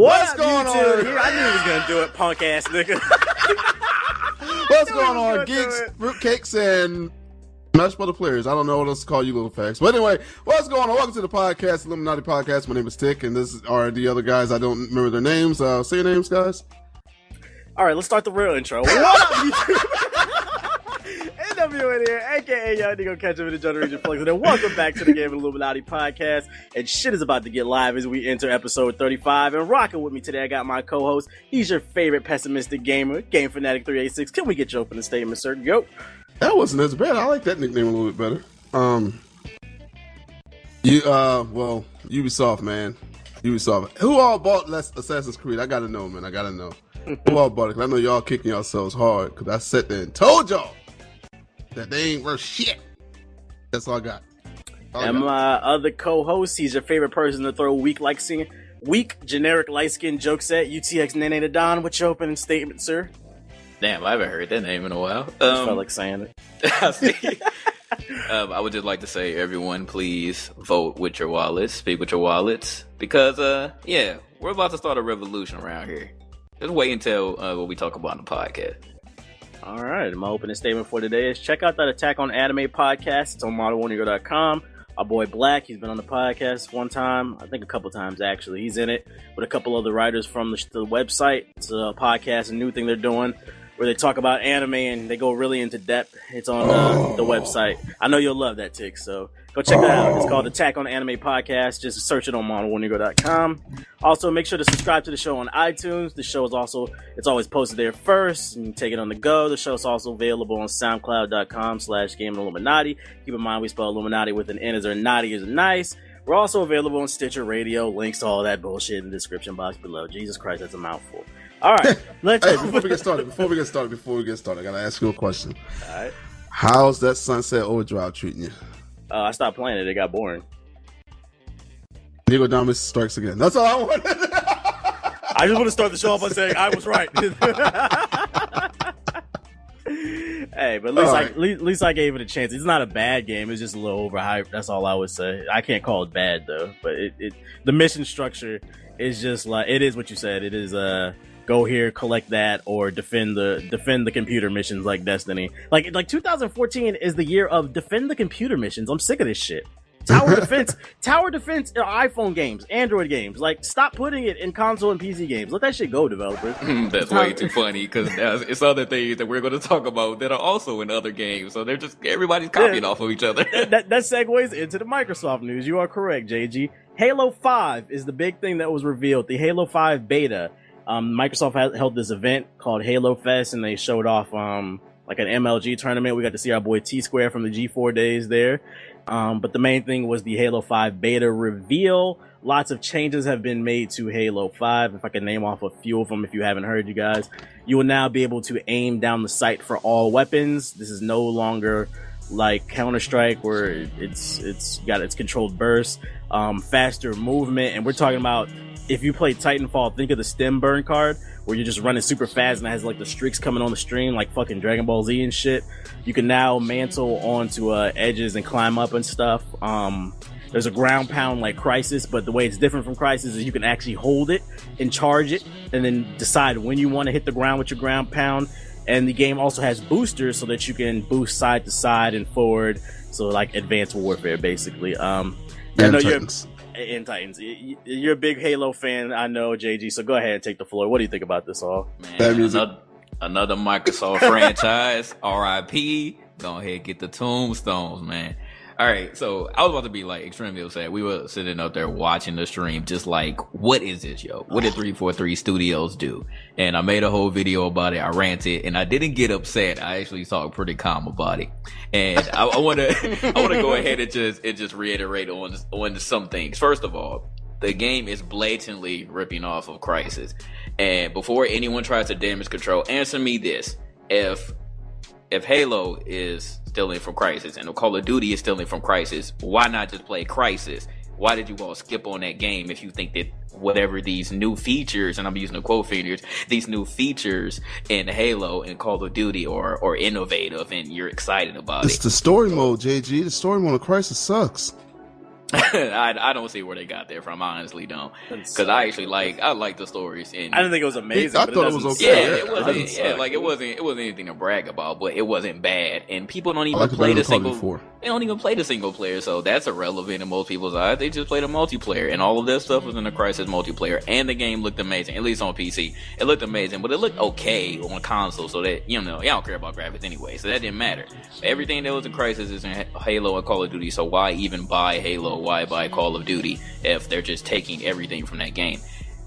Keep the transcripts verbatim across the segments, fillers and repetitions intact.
What's going on? Yeah, I knew he was gonna do it, punk ass nigga. What's going on, geeks, fruitcakes, and Smash Brother players? I don't know what else to call you, little facts. But anyway, what's going on? Welcome to the podcast, Illuminati Podcast. My name is Tick, and this are the other guys. I don't remember their names. Uh, say your names, guys. All right, let's start the real intro. What up, you N W in here, aka y'all nigga catch up in the Generation Flex, and welcome back to the Game of Illuminati Podcast. And shit is about to get live as we enter episode thirty-five. And rocking with me today, I got my co-host. He's your favorite pessimistic gamer, Game Fanatic three eighty-six. Can we get your opening statement, sir? Yo, that wasn't as bad. I like that nickname a little bit better. Um, you uh, well, Ubisoft, man, Ubisoft. Who all bought Assassin's Creed? I gotta know, man. I gotta know. Who all bought it? Cause I know y'all kicking yourselves hard. Cause I sat there and told y'all that they ain't worth shit. That's all I got. All and I got. My other co-host, he's your favorite person to throw weak like singing, weak generic light skinned jokes at. U T X Nene the Don, what's your opening statement, sir? Damn, I haven't heard that name in a while. Um, I felt like saying it. um, I would just like to say, everyone, please vote with your wallets, speak with your wallets, because uh, yeah, we're about to start a revolution around here. Just wait until uh, what we talk about on the podcast. All right, my opening statement for today is check out that Attack on Anime podcast. It's on model one ego dot com. Our boy Black, he's been on the podcast one time, I think a couple times actually. He's in it with a couple other writers from the, the website. It's a podcast, a new thing they're doing where they talk about anime and they go really into depth. It's on uh, the website. I know you'll love that, Tick, so go check that out. It's called Attack on Anime Podcast. Just search it on model one ego dot com. Also, make sure to subscribe to the show on iTunes. The show is also, it's always posted there first. You can take it on the go. The show is also available on soundcloud dot com slash Game Illuminati. Keep in mind, we spell Illuminati with an N as or naughty is nice. We're also available on Stitcher Radio. Links to all that bullshit in the description box below. Jesus Christ, that's a mouthful. All right, let's hey, before we get started, before we get started, before we get started, I got to ask you a question. All right. How's that Sunset Overdrive treating you? Uh, I stopped playing it. It got boring. Diego Damas strikes again. That's all I wanted. I just want to start the show off by saying I was right. Hey, but at least, I, right. at least I gave it a chance. It's not a bad game. It's just a little overhyped. That's all I would say. I can't call it bad, though. But it, it the mission structure is just like, it is what you said. It is uh, go here, collect that, or defend the defend the computer missions like Destiny. Like like twenty fourteen is the year of defend the computer missions. I'm sick of this shit. Tower defense, tower defense, iPhone games, Android games. Like, stop putting it in console and P C games. Let that shit go, developers. That's way too funny because it's other things that we're going to talk about that are also in other games. So they're just everybody's copying yeah. off of each other. that, that, that segues into the Microsoft news. You are correct, J G. Halo five is the big thing that was revealed. The Halo five beta. Um, Microsoft has, held this event called Halo Fest, and they showed off um, like an M L G tournament. We got to see our boy T Square from the G four days there. Um, but the main thing was the Halo five beta reveal. Lots of changes have been made to Halo five. If I can name off a few of them, if you haven't heard, you guys, you will now be able to aim down the sight for all weapons. This is no longer like Counter-Strike where it's it's got its controlled burst, um, faster movement. And we're talking about, if you play Titanfall, think of the stem burn card where you're just running super fast and it has like the streaks coming on the stream like fucking Dragon Ball Z and shit. You can now mantle onto uh, edges and climb up and stuff. Um, there's a ground pound like Crysis, but the way it's different from Crysis is you can actually hold it and charge it and then decide when you want to hit the ground with your ground pound. And the game also has boosters so that you can boost side to side and forward. So like Advanced Warfare, basically. Um, and I know Titans. You're... And Titans, you're a big Halo fan, I know, J G. So go ahead and take the floor. What do you think about this all? Man, another, another Microsoft franchise. R I P. Go ahead, get the tombstones, man. All right, so I was about to be like extremely upset. We were sitting up there watching the stream, just like, what is this, yo? What did three forty-three Studios do? And I made a whole video about it. I ranted, and I didn't get upset. I actually talked pretty calm about it. And I, I want to, I want to go ahead and just, and just reiterate on on some things. First of all, the game is blatantly ripping off of Crysis. And before anyone tries to damage control, answer me this: if if Halo is stealing from Crysis, and Call of Duty is stealing from Crysis, why not just play Crysis? Why did you all skip on that game if you think that whatever these new features, and I'm using the quote figures, these new features in Halo and Call of Duty are, are innovative and you're excited about it's it? It's the story mode, J G. The story mode of Crysis sucks. I, I don't see where they got there from. I honestly don't, because I actually like I like the stories. And I didn't think it was amazing. I but thought it, it was okay. Yeah, it wasn't. Yeah, like it wasn't. It wasn't anything to brag about, but it wasn't bad. And people don't even like play the single. Four. They don't even play the single player, so that's irrelevant in most people's eyes. They just play the multiplayer, and all of that stuff was in the Crysis multiplayer. And the game looked amazing, at least on P C. It looked amazing, but it looked okay on console. So that you know, y'all don't care about graphics anyway, so that didn't matter. Everything that was in Crysis is in Halo and Call of Duty. So why even buy Halo? Why buy Call of Duty if they're just taking everything from that game?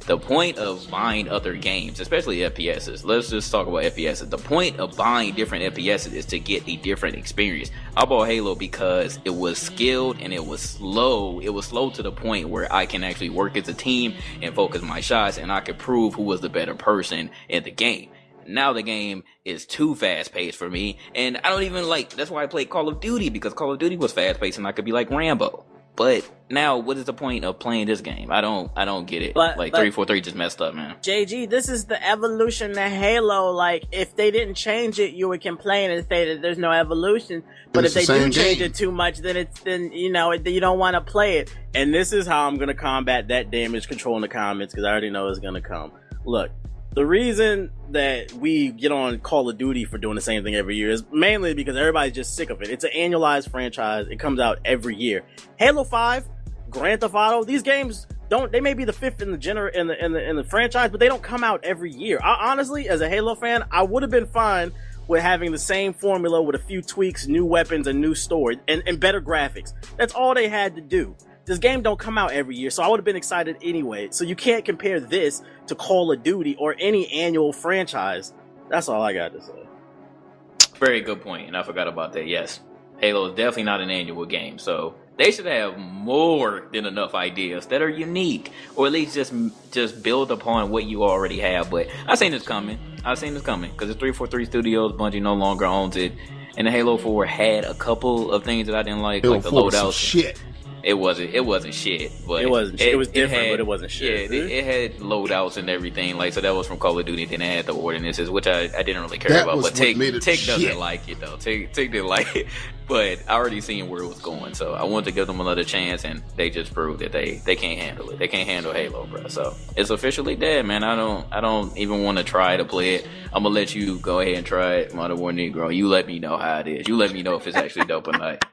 The point of buying other games, especially F P Ss, let's just talk about F P Ss. The point of buying different F P Ss is to get the different experience. I bought Halo because it was skilled and it was slow. It was slow to the point where I can actually work as a team and focus my shots, and I could prove who was the better person in the game. Now the game is too fast-paced for me, and I don't even like, that's why I played Call of Duty, because Call of Duty was fast-paced and I could be like Rambo. But now, what is the point of playing this game? I don't, I don't get it. But, like, three forty-three just messed up, man. J G, this is the evolution to Halo. Like, if they didn't change it, you would complain and say that there's no evolution. But it's if they the do change game. It too much, then it's, then, you know, it, you don't want to play it. And this is how I'm going to combat that damage control in the comments, because I already know it's going to come. Look, the reason that we get on Call of Duty for doing the same thing every year is mainly because everybody's just sick of it. It's an annualized franchise. It comes out every year. Halo five, Grand Theft Auto, these games don't, they may be the fifth in the gener- in the, in the, in the franchise, but they don't come out every year. I, honestly, as a Halo fan, I would have been fine with having the same formula with a few tweaks, new weapons, a new story, and, and better graphics. That's all they had to do. This game don't come out every year, so I would have been excited anyway. So you can't compare this to Call of Duty or any annual franchise. That's all I got to say. Very good point, and I forgot about that. Yes, Halo is definitely not an annual game, so they should have more than enough ideas that are unique, or at least just just build upon what you already have. But I've seen this coming. I've seen this coming, because it's three forty-three Studios. Bungie no longer owns it, and the Halo four had a couple of things that I didn't like, Halo like the loadouts. Shit. It wasn't. It wasn't shit. But it wasn't. It, it was different, it had, but it wasn't shit. Yeah, it, it had loadouts and everything. Like, so that was from Call of Duty. Then it had the ordinances, which I, I didn't really care that about. But Tick, Tick doesn't shit. like it though. Tick, Tick didn't like it. But I already seen where it was going, so I wanted to give them another chance, and they just proved that they, they can't handle it. They can't handle Halo, bro. So it's officially dead, man. I don't I don't even want to try to play it. I'm gonna let you go ahead and try it, Modern War Negro. You let me know how it is. You let me know if it's actually dope or not.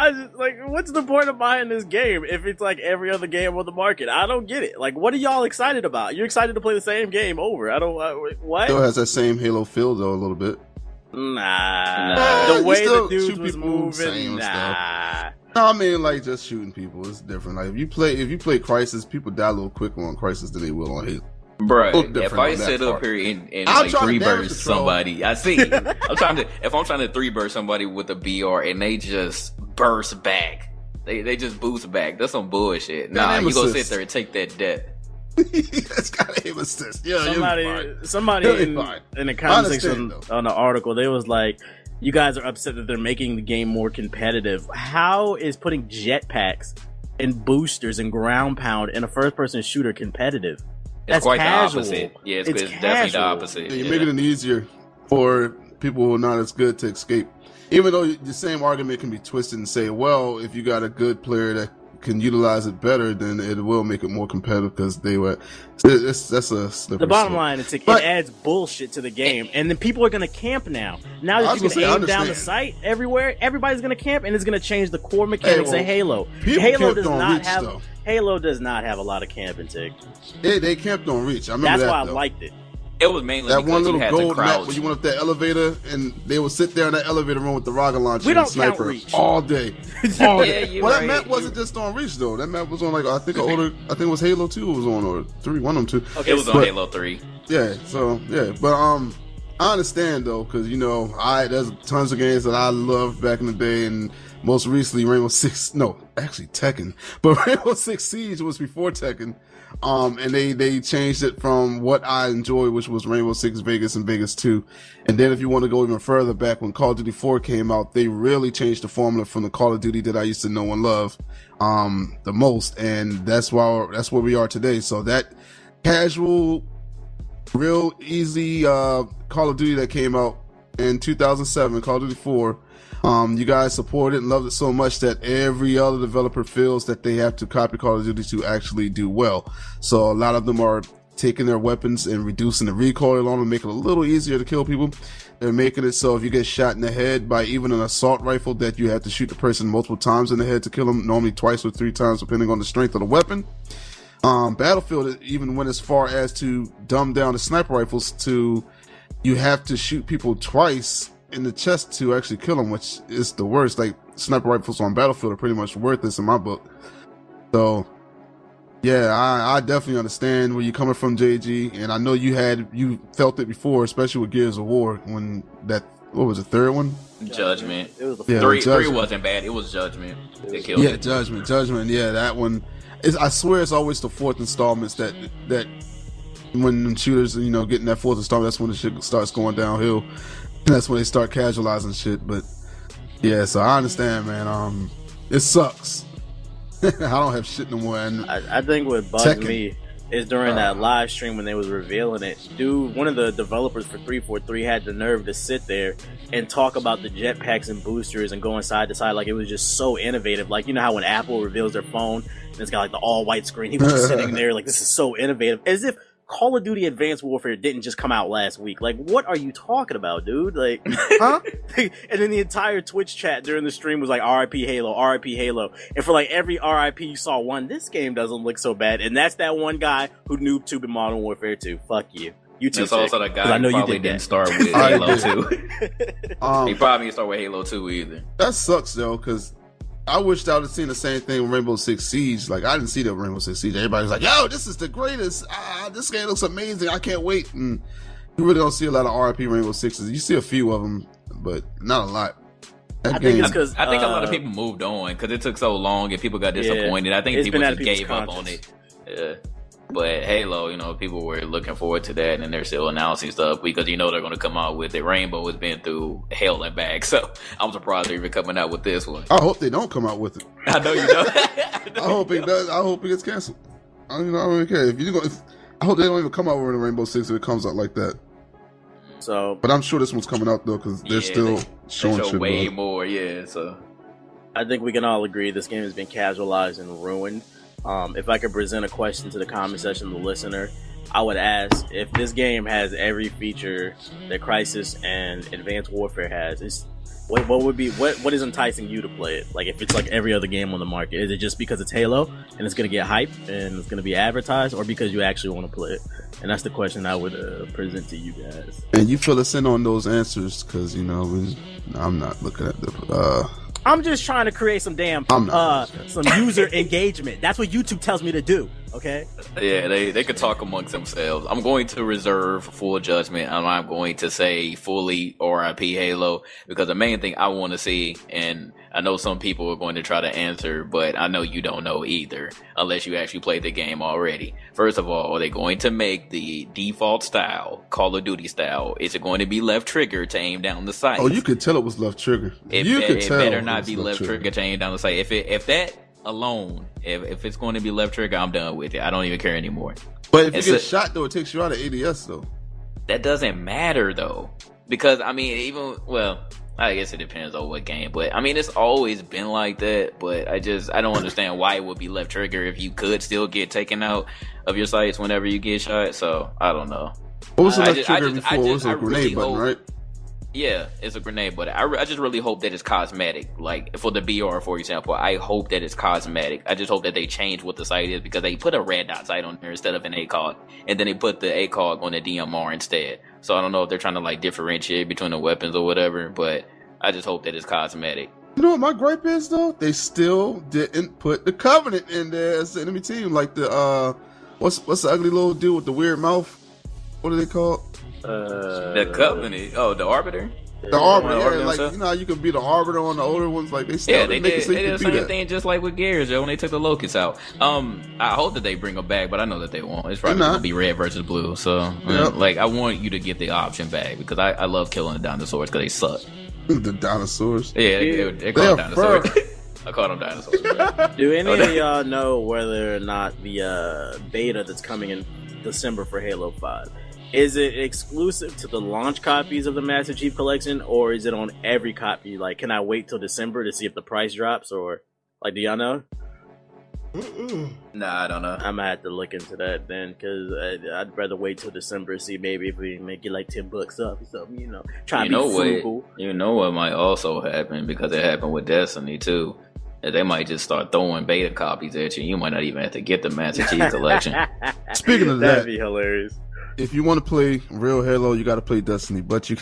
I just, like, what's the point of buying this game if it's like every other game on the market? I don't get it. Like, what are y'all excited about? You're excited to play the same game over. I don't. I, what? Still has that same Halo feel though, a little bit. Nah, nah. The way the dudes was moving. Nah. No, I mean, like, just shooting people. It's different. Like, if you play, if you play Crysis, people die a little quicker on Crysis than they will on Halo. Bruh, if I sit part. up here and, and like three burst somebody, I see. I'm trying to. If I'm trying to three burst somebody with a B R and they just burst back, they they just boost back. That's some bullshit. Nah, you go sit there and take that death. That's gotta aim assist. Yeah, somebody, somebody in, in the comment section on the article, they was like, "You guys are upset that they're making the game more competitive. How is putting jetpacks and boosters and ground pound in a first-person shooter competitive?" It's That's quite casual. the opposite. Yeah, it's, it's, it's definitely the opposite. Yeah, you're yeah. making it easier for people who are not as good to escape. Even though the same argument can be twisted and say, well, if you got a good player that can utilize it better, then it will make it more competitive because they were. That's, that's a slippery The bottom slope. line is it, but, it adds bullshit to the game, and then people are going to camp now. Now that you can aim down the sight everywhere, everybody's going to camp, and it's going to change the core mechanics hey, well, of Halo. Halo does not Reach, have. Though. Halo does not have a lot of camping, Tick. They, they camped on Reach. I remember That's that, why though. I liked it. It was mainly that one little gold map where you went up that elevator and they would sit there in that elevator room with the rocket launcher we and don't sniper count Reach. all day. All day. Yeah, well, right. that map wasn't just on Reach though. That map was on like I think an older. I think it was Halo Two. It was on or three. One of them two. Okay, it was but, on Halo Three. Yeah. So yeah, but um, I understand though because you know I there's tons of games that I loved back in the day and. Most recently, Rainbow Six, no, actually Tekken, but Rainbow Six Siege was before Tekken, um, and they, they changed it from what I enjoyed, which was Rainbow Six Vegas and Vegas two, and then if you want to go even further back, when Call of Duty four came out, they really changed the formula from the Call of Duty that I used to know and love, um, the most, and that's why, that's where we are today, so that casual, real easy, uh, Call of Duty that came out in two thousand seven, Call of Duty four, Um, you guys support it and love it so much that every other developer feels that they have to copy Call of Duty to actually do well. So a lot of them are taking their weapons and reducing the recoil on them, making it a little easier to kill people. They're making it so if you get shot in the head by even an assault rifle, that you have to shoot the person multiple times in the head to kill them, normally twice or three times depending on the strength of the weapon. Um, Battlefield even went as far as to dumb down the sniper rifles to you have to shoot people twice in the chest to actually kill them, which is the worst. Like, sniper rifles on Battlefield are pretty much worthless in my book. So yeah, I, I definitely understand where you're coming from, J G, and I know you had you felt it before, especially with Gears of War when that what was the third one? Judgment. It was the yeah, three. Judgment. Three wasn't bad. It was Judgment. It killed yeah, it. Judgment. Judgment. Yeah, that one. It's, I swear it's always the fourth installments that that when shooters, you know, getting that fourth installment, that's when the shit starts going downhill. And that's when they start casualizing shit. But yeah, so I understand, man. Um, it sucks. I don't have shit no more. And I, I think what bugs Tekken. me is during uh, that live stream when they was revealing it, dude, one of the developers for three forty-three had the nerve to sit there and talk about the jetpacks and boosters and going side to side like it was just so innovative. Like, you know how when Apple reveals their phone and it's got like the all-white screen, he was just sitting there like, this is so innovative. As if Call of Duty Advanced Warfare didn't just come out last week. Like, what are you talking about, dude? Like, huh? And then the entire Twitch chat during the stream was like, R I P Halo, R I P Halo. And for like every R I P you saw one, this game doesn't look so bad. And that's that one guy who noob-tubed in Modern Warfare two. Fuck you. You too, That's sick. Also that guy I know who probably you did didn't start with Halo two. um, he probably didn't start with Halo two either. That sucks, though, because I wished I would have seen the same thing with Rainbow Six Siege. Like, I didn't see that Rainbow Six Siege. Everybody's like, yo, this is the greatest. Ah, this game looks amazing. I can't wait. And you really don't see a lot of R I P Rainbow Sixes. You see a few of them, but not a lot. That I game, think it's because I, I think uh, a lot of people moved on because it took so long and people got disappointed. Yeah, I think people just gave conscience. up on it. Yeah. But Halo, you know, people were looking forward to that, and they're still announcing stuff because you know they're going to come out with it. Rainbow has been through hell and back, so I'm surprised they're even coming out with this one. I hope they don't come out with it. I know you don't. I, know I hope it does. I hope it gets canceled. I don't, I don't really care. If you go, if, I hope they don't even come out with a Rainbow Six if it comes out like that. So, but I'm sure this one's coming out though because they're yeah, still they, showing they show shit way about. more. Yeah, so I think we can all agree this game has been casualized and ruined. Um, if I could present a question to the comment section of the listener, I would ask if this game has every feature that Crysis and Advanced Warfare has. It's, what, what would be what what is enticing you to play it? Like if it's like every other game on the market, is it just because it's Halo and it's gonna get hype and it's gonna be advertised, or because you actually want to play it? And that's the question I would uh, present to you guys. And you fill us in on those answers because you know we, I'm not looking at the. Uh... I'm just trying to create some damn uh, some user engagement. That's what YouTube tells me to do, okay? Yeah, they, they could talk amongst themselves. I'm going to reserve full judgment. I'm not going to say fully R I P Halo because the main thing I want to see, and I know some people are going to try to answer, but I know you don't know either unless you actually played the game already. First of all, are they going to make the default style, Call of Duty style? Is it going to be left trigger to aim down the sight? Oh, you could tell it was left trigger. It, you be, could it tell better not be left trigger. trigger to aim down the sight. If it, if that alone, if, if it's going to be left trigger, I'm done with it. I don't even care anymore. But if and you so, get shot, though, it takes you out of A D S, though. That doesn't matter, though. Because, I mean, even, well, I guess it depends on what game, but I mean, it's always been like that, but I just, I don't understand why it would be left trigger if you could still get taken out of your sights whenever you get shot, so I don't know. What was the left trigger before? It was a grenade button, right? Yeah, it's a grenade button. I, re- I just really hope that it's cosmetic. Like, for the B R, for example, I hope that it's cosmetic. I just hope that they change what the sight is because they put a red dot sight on there instead of an ACOG, and then they put the ACOG on the D M R instead. So I don't know if they're trying to, like, differentiate between the weapons or whatever, but I just hope that it's cosmetic. You know what my gripe is, though? They still didn't put the Covenant in there as the enemy team. Like the, uh, what's what's the ugly little dude with the weird mouth? What are they called? Uh, the Covenant. Oh, the Arbiter? The yeah. Arbiter, yeah, the Arbiter, like, himself? You know how you can be the Arbiter on the older ones? Like, they still yeah, they did, so they did the same that. thing just like with Gears, yo, when they took the Locusts out. Um, I hope that they bring them back, but I know that they won't. It's probably going to be red versus blue. So, yep. man, like, I want you to get the option back because I, I love killing the dinosaurs because they suck. The dinosaurs? Yeah, they, they, they call them dinosaurs. I call them dinosaurs. Right? Do any of y'all know whether or not the uh, beta that's coming in December for Halo five is it exclusive to the launch copies of the Master Chief Collection, or is it on every copy? Like, can I wait till December to see if the price drops, or like, do y'all know? Mm-mm. Nah, I don't know. I'm gonna have to look into that then, because I'd, I'd rather wait till December to see maybe if we make it like ten bucks up or something, you know. Try you to be frugal. You know what might also happen, because it happened with Destiny too, that they might just start throwing beta copies at you. You might not even have to get the Master Chief Collection. Speaking of that, that'd be hilarious. If you want to play real Halo, you got to play Destiny, but you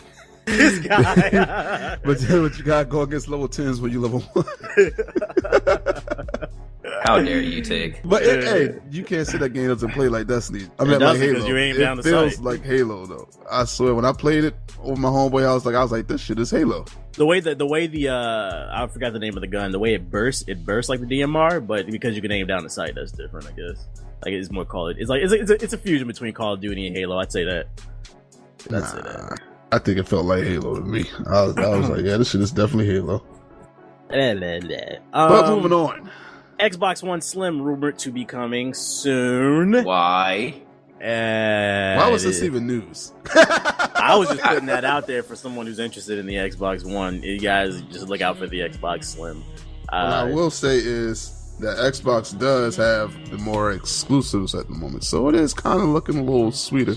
this guy, but what you got to go against level tens when you level one. How dare you, Tick? But yeah. Hey, you can't sit that game doesn't play like Destiny. I mean, like Halo. You ain't down it the feels site. Like Halo, though. I swear, when I played it over my homeboy house, like I was like, this shit is Halo. The way that the way the uh, I forgot the name of the gun. The way it bursts, it bursts like the D M R, but because you can aim down the sight, that's different, I guess. Like it's more Call of Duty. It's like it's a, it's, a, it's a fusion between Call of Duty and Halo. I'd say that. I'd nah, say that. I think it felt like Halo to me. I was, I was like, yeah, this shit is definitely Halo. um, but moving on. Xbox One Slim rumored to be coming soon. Why? Uh, Why was this even news? I was just putting that out there for someone who's interested in the Xbox One. You guys just look out for the Xbox Slim. Uh, what I will say is that Xbox does have the more exclusives at the moment, so it is kind of looking a little sweeter.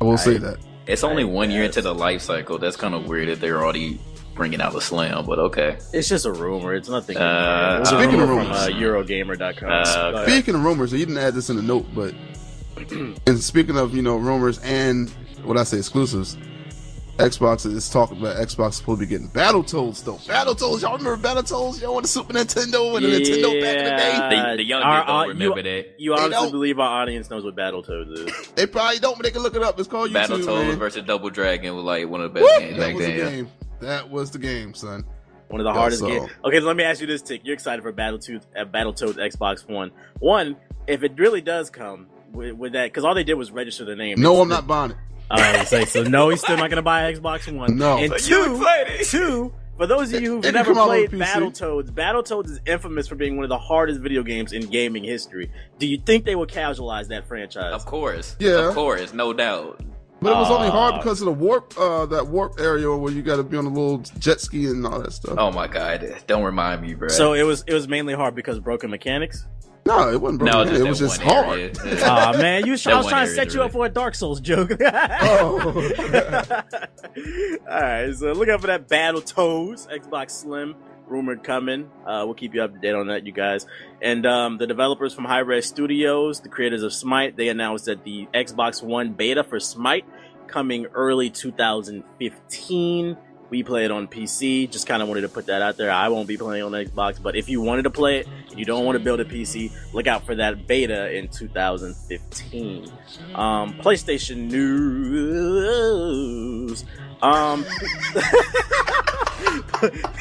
I will I, say that. It's only I one guess. year into the life cycle. That's kind of weird that they're already bringing out a Slim, but okay. It's just a rumor. It's nothing. Uh, it's speaking of rumors, from, uh, Eurogamer dot com. Uh, okay. Speaking of rumors, you didn't add this in the note, but and speaking of, you know, rumors and what I say exclusives, Xbox is talking about Xbox supposed to be getting Battletoads though. Battletoads, y'all remember Battletoads? Y'all on the Super Nintendo and the yeah. Nintendo back in the day. The, the young our, people don't remember you, that. You honestly believe our audience knows what Battletoads is? They probably don't, but they can look it up. It's called YouTube. Battletoads versus Double Dragon was like one of the best Woo! games that back then. Game. That was the game, son. One of the That's hardest so. games. Okay, so let me ask you this, Tick. You're excited for Battletoads, uh, Battletoads Xbox One. One, if it really does come with, with that, because all they did was register the name. No, I'm not buying it. All right, so, so no, he's still not going to buy Xbox One. No. And two, two, for those of you who've it, it never played Battletoads, Battletoads is infamous for being one of the hardest video games in gaming history. Do you think they will casualize that franchise? Of course. Yeah. Of course, no doubt. But it was only hard because of the warp, uh, that warp area where you got to be on a little jet ski and all that stuff. Oh my god! Don't remind me, bro. So it was it was mainly hard because of broken mechanics. No, it wasn't broken. No, just it was just area. hard. Oh uh, man, you! Sh- I was trying to set you right. up for a Dark Souls joke. Oh. All right, so look out for that Battletoads Xbox Slim rumored coming. Uh, we'll keep you up to date on that, you guys. And um, the developers from High Res Studios, the creators of Smite, they announced that the Xbox One beta for Smite coming early two thousand fifteen. We play it on P C. Just kind of wanted to put that out there. I won't be playing on Xbox, but if you wanted to play it, you don't want to build a P C, look out for that beta in two thousand fifteen. Um, PlayStation news. Um,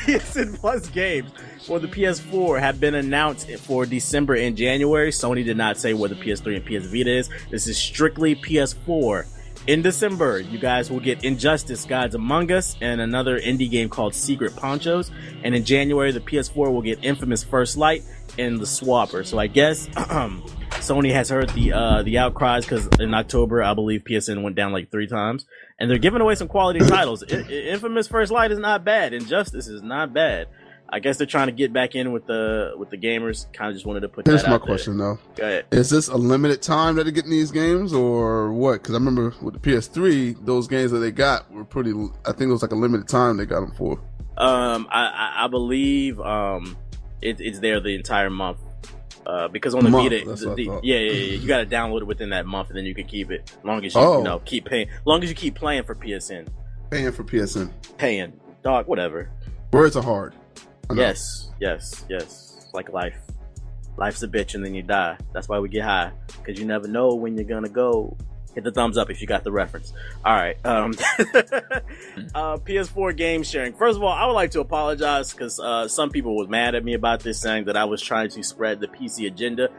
P S N Plus games for the P S four have been announced for December and January. Sony did not say where the P S three and P S Vita is. This is strictly P S four. In December, you guys will get Injustice, Gods Among Us, and another indie game called Secret Ponchos. And in January, the P S four will get Infamous First Light and The Swapper. So I guess Sony has heard the uh, the outcries, because in October, I believe P S N went down like three times. And they're giving away some quality titles. I- Infamous First Light is not bad. Injustice is not bad. I guess they're trying to get back in with the with the gamers. Kind of just wanted to put Here's that out there. Here's my question, though. Go ahead. Is this a limited time that they're getting these games, or what? Because I remember with the P S three, those games that they got were pretty... I think it was like a limited time they got them for. Um, I, I, I believe um, it, it's there the entire month. Uh, because on the month, Vita, the, the, yeah, yeah, yeah, you got to download it within that month, and then you can keep it. Long as you, oh. you know, keep paying. Long as you keep playing for P S N. Paying for P S N. Paying. Dog, whatever. Words are hard. Yes, yes, yes. Like life. Life's a bitch and then you die. That's why we get high. Because you never know when you're going to go. Hit the thumbs up if you got the reference. All right. Um, uh, P S four game sharing. First of all, I would like to apologize because uh, some people was mad at me about this, saying that I was trying to spread the P C agenda.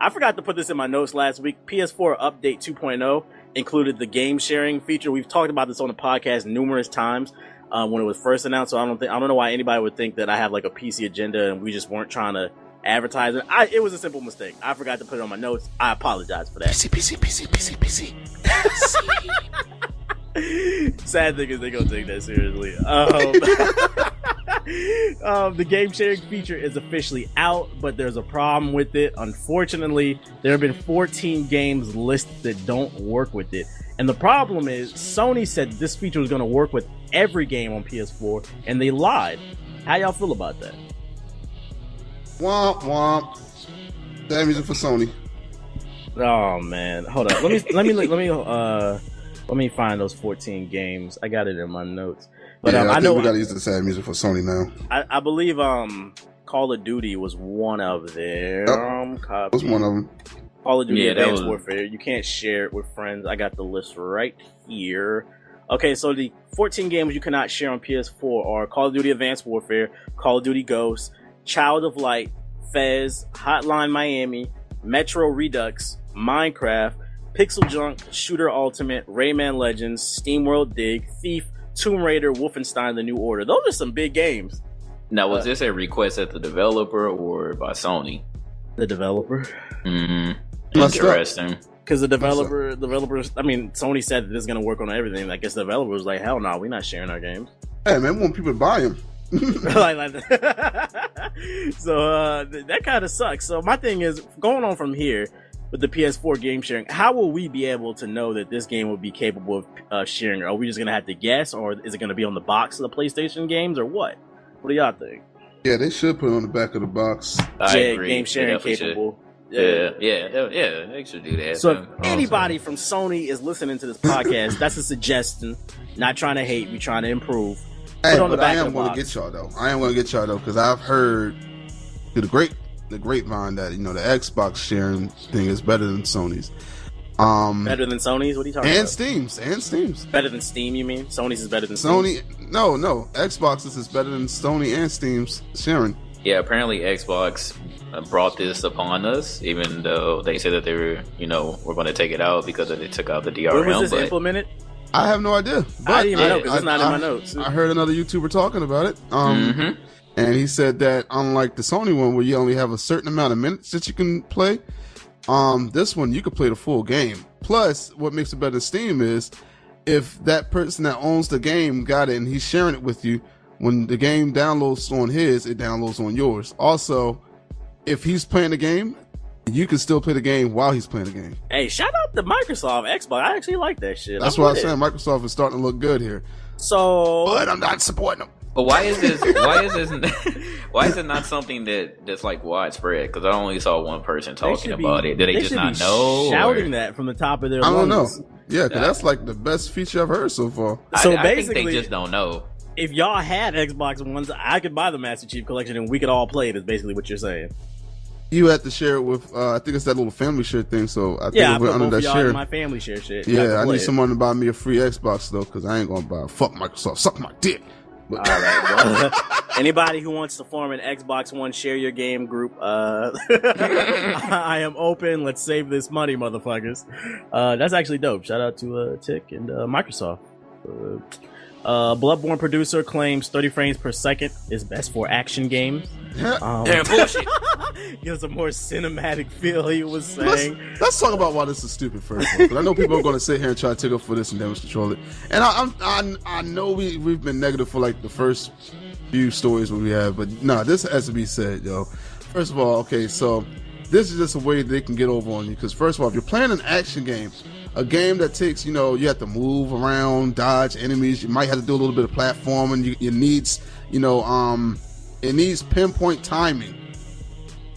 I forgot to put this in my notes last week. P S four Update two point oh included the game sharing feature. We've talked about this on the podcast numerous times. Um, when it was first announced, so I don't think I don't know why anybody would think that I have like a P C agenda and we just weren't trying to advertisement. I, it was a simple mistake. I forgot to put it on my notes. I apologize for that. P C, P C, P C, P C, P C. Sad thing is they gonna take that seriously. Um, um, the game sharing feature is officially out, but there's a problem with it. Unfortunately, there have been fourteen games listed that don't work with it. And the problem is Sony said this feature was going to work with every game on P S four, and they lied. How y'all feel about that? Womp womp. Damn music for Sony. Oh man, hold up. Let me let me let me uh let me find those fourteen games. I got it in my notes. But yeah, um, I, I think know we gotta use the sad music for Sony now. I, I believe um Call of Duty was one of them. Um, oh, was one of them. Call of Duty yeah, Advanced Warfare. You can't share it with friends. I got the list right here. Okay, so the fourteen games you cannot share on P S four are Call of Duty Advanced Warfare, Call of Duty Ghosts, Child of Light, Fez, Hotline Miami, Metro Redux, Minecraft, Pixel Junk, Shooter Ultimate, Rayman Legends, SteamWorld Dig, Thief, Tomb Raider, Wolfenstein: The New Order. Those are some big games. Now, was uh, this a request at the developer or by Sony? The developer. Mm-hmm. Interesting, because the developer, developers. I mean, Sony said that this is gonna work on everything. I guess the developer was like, "Hell no, nah, we're not sharing our games." Hey man, we want people to buy them. like, like that. So uh, th- that kind of sucks. So my thing is, going on from here with the P S four game sharing, how will we be able to know that this game will be capable of uh, sharing? Are we just gonna have to guess, or is it gonna be on the box of the PlayStation games, or what? What do y'all think? Yeah, they should put it on the back of the box. I yeah, agree. Game sharing capable. Should. Yeah, yeah, yeah, yeah, they should do that. So if anybody from Sony is listening to this podcast, that's a suggestion. Not trying to hate, we trying to improve. Hey, but I am going to get y'all though. I am going to get y'all though because I've heard through the great, the grapevine that you know the Xbox sharing thing is better than Sony's. Um, better than Sony's? What are you talking about? And Steam's, and Steam's better than Steam. You mean Sony's is better than Sony? No, no, Xbox's is better than Sony and Steam's sharing. Yeah, apparently Xbox brought this upon us, even though they said that they were, you know, we're going to take it out because they took out the D R M. Where was this but implemented? I have no idea. But I didn't even I, know because it's not I, in my notes. I heard another YouTuber talking about it, um, mm-hmm. and he said that unlike the Sony one, where you only have a certain amount of minutes that you can play, um, this one you could play the full game. Plus, what makes it better than Steam is if that person that owns the game got it and he's sharing it with you. When the game downloads on his, it downloads on yours. Also, if he's playing the game, you can still play the game while he's playing the game. Hey, shout out to Microsoft, Xbox. I actually like that shit. That's why I'm saying Microsoft is starting to look good here. So, but I'm not supporting them. But why is this? Why is this? Why is it not something that, that's like widespread? Because I only saw one person talking about it. Did they just not know? Shouting that from the top of their lungs. I don't know. Yeah, because that's like the best feature I've heard so far. So basically, I think they just don't know. If y'all had Xbox Ones, I could buy the Master Chief Collection and we could all play it, is basically what you're saying. You have to share it with, uh, I think it's that little family share thing, so I think yeah, we're under that share. Yeah, my family share shit. You yeah, I need it. Someone to buy me a free Xbox, though, because I ain't going to buy fuck Microsoft. Suck my dick. But- all right, well, anybody who wants to form an Xbox One share your game group, uh, I am open. Let's save this money, motherfuckers. Uh, that's actually dope. Shout out to uh, Tick and uh, Microsoft. Uh, Uh, Bloodborne producer claims thirty frames per second is best for action games. Um, Damn bullshit. Gives a more cinematic feel, he was saying. Let's, let's talk about why this is stupid first. Because I know people are going to sit here and try to take up for this and damage control it. And I I'm, I, I know we, we've been negative for like the first few stories we have, but nah, this has to be said, yo. First of all, okay, so this is just a way they can get over on you. Because first of all, if you're playing an action game, a game that takes, you know, you have to move around, dodge enemies. You might have to do a little bit of platforming. You, it needs, you know, um, it needs pinpoint timing.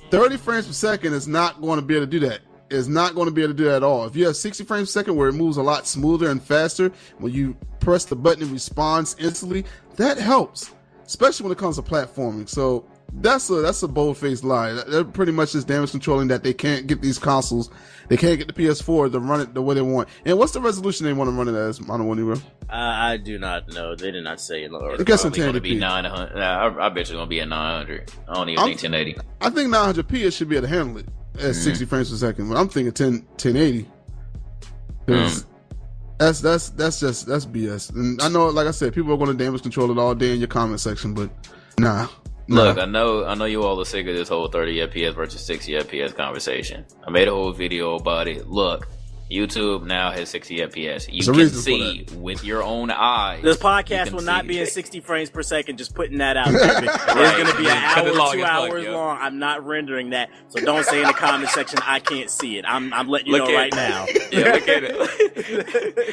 thirty frames per second is not going to be able to do that. It's not going to be able to do that at all. If you have sixty frames per second where it moves a lot smoother and faster, when you press the button, it responds instantly. That helps, especially when it comes to platforming. So that's a that's a bold-faced lie. They're pretty much just damage controlling that they can't get these consoles. They can't get the P S four to run it the way they want. And what's the resolution they want to run it as? I don't want to. Uh, I do not know. They did not say. It's probably going to be nine hundred. Nah, I, I bet it's going to be at nine hundred. I don't even I'm, think ten eighty. I think nine hundred p it should be able to handle it at mm. sixty frames per second. But I'm thinking ten, ten eighty. Mm. That's that's that's just that's B S. And I know, like I said, people are going to damage control it all day in your comment section, but nah. Look, I know, I know you all are sick of this whole thirty F P S versus sixty F P S conversation. I made a whole video about it. Look, YouTube now has sixty F P S. You can see with your own eyes. This podcast will not be in sixty frames per second. Just putting that out there. It's going to be an hour, two hours long. I'm not rendering that, so don't say in the comment section I can't see it. I'm, I'm letting you know right now. Yeah, look at it.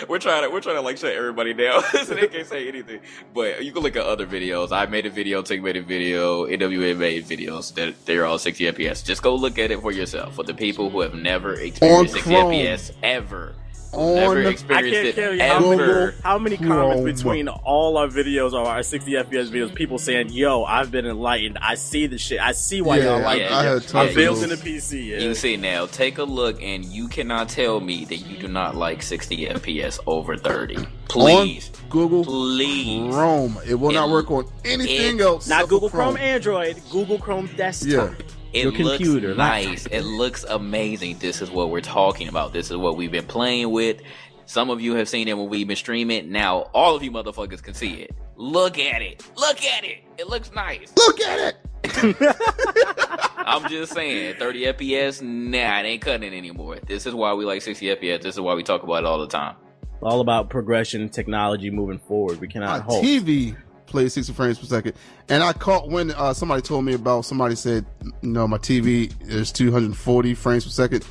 We're trying to, we're trying to like shut everybody down so they can't say anything. But you can look at other videos. I made a video. Tick made a video. N W A made videos that they're all sixty F P S. Just go look at it for yourself. For the people who have never experienced sixty F P S. Ever. Never the, experienced I can't it tell you ever. How many, how many comments between all our videos or our sixty F P S videos, people saying, yo, I've been enlightened. I see the shit. I see why yeah, y'all like it. Yeah, yeah. I'm building a P C. Yeah. You see now, take a look and you cannot tell me that you do not like sixty F P S over thirty. Please. On Google Please. Chrome. It will it, not work on anything it, else. Not Google Chrome. Chrome Android. Google Chrome Desktop. Yeah. It looks computer, nice. Laptop. It looks amazing. This is what we're talking about. This is what we've been playing with. Some of you have seen it when we've been streaming. Now all of you motherfuckers can see it. Look at it. Look at it. It looks nice. Look at it. I'm just saying, thirty F P S, nah, it ain't cutting it anymore. This is why we like sixty F P S. This is why we talk about it all the time. It's all about progression, technology moving forward. We cannot hope. T V plays sixty frames per second, and I caught when uh, somebody told me about, somebody said, no, my T V is two hundred forty frames per second.